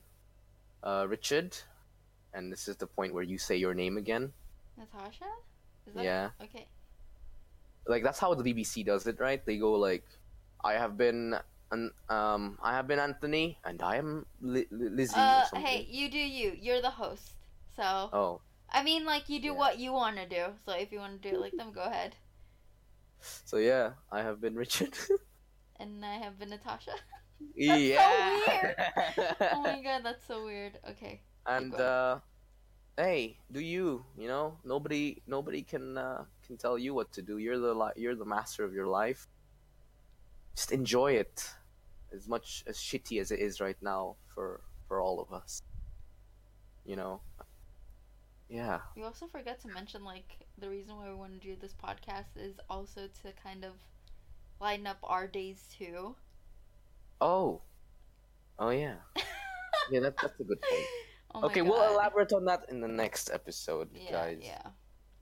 Richard. And this is the point where you say your name again. Natasha? Is that okay. Like, that's how the BBC does it, right? They go like, I have been Anthony, and I am Lizzie. Or something. Hey, you do you. You're the host, so. Oh. I mean, like, you do what you want to do. So if you want to do it like them, go ahead. So I have been Richard. And I have been Natasha. That's so weird. Oh my god, that's so weird. Okay. And hey, do you? You know, nobody can tell you what to do. You're the master of your life. Just enjoy it, as much as shitty as it is right now for all of us. We also forgot to mention, like, the reason why we want to do this podcast is also to kind of line up our days too. Oh yeah. Yeah, that's a good point. Oh okay, God. We'll elaborate on that in the next episode, guys. Yeah.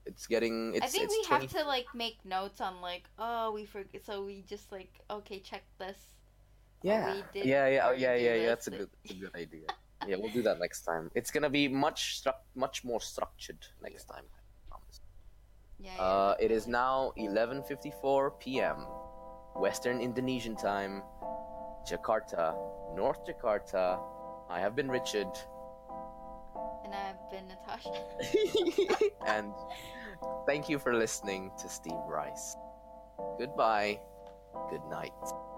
It's getting. It's, I think it's we have to like make notes on like, oh, we forget, so we just like, okay, check this. Yeah. Yeah. That's a good idea. Yeah, we'll do that next time. It's gonna be much more structured next time. I promise. Yeah. It is now 11:54 p.m. Western Indonesian time, Jakarta, North Jakarta. I have been Richard. And I've been Natasha. And thank you for listening to Steam Rice. Goodbye. Good night.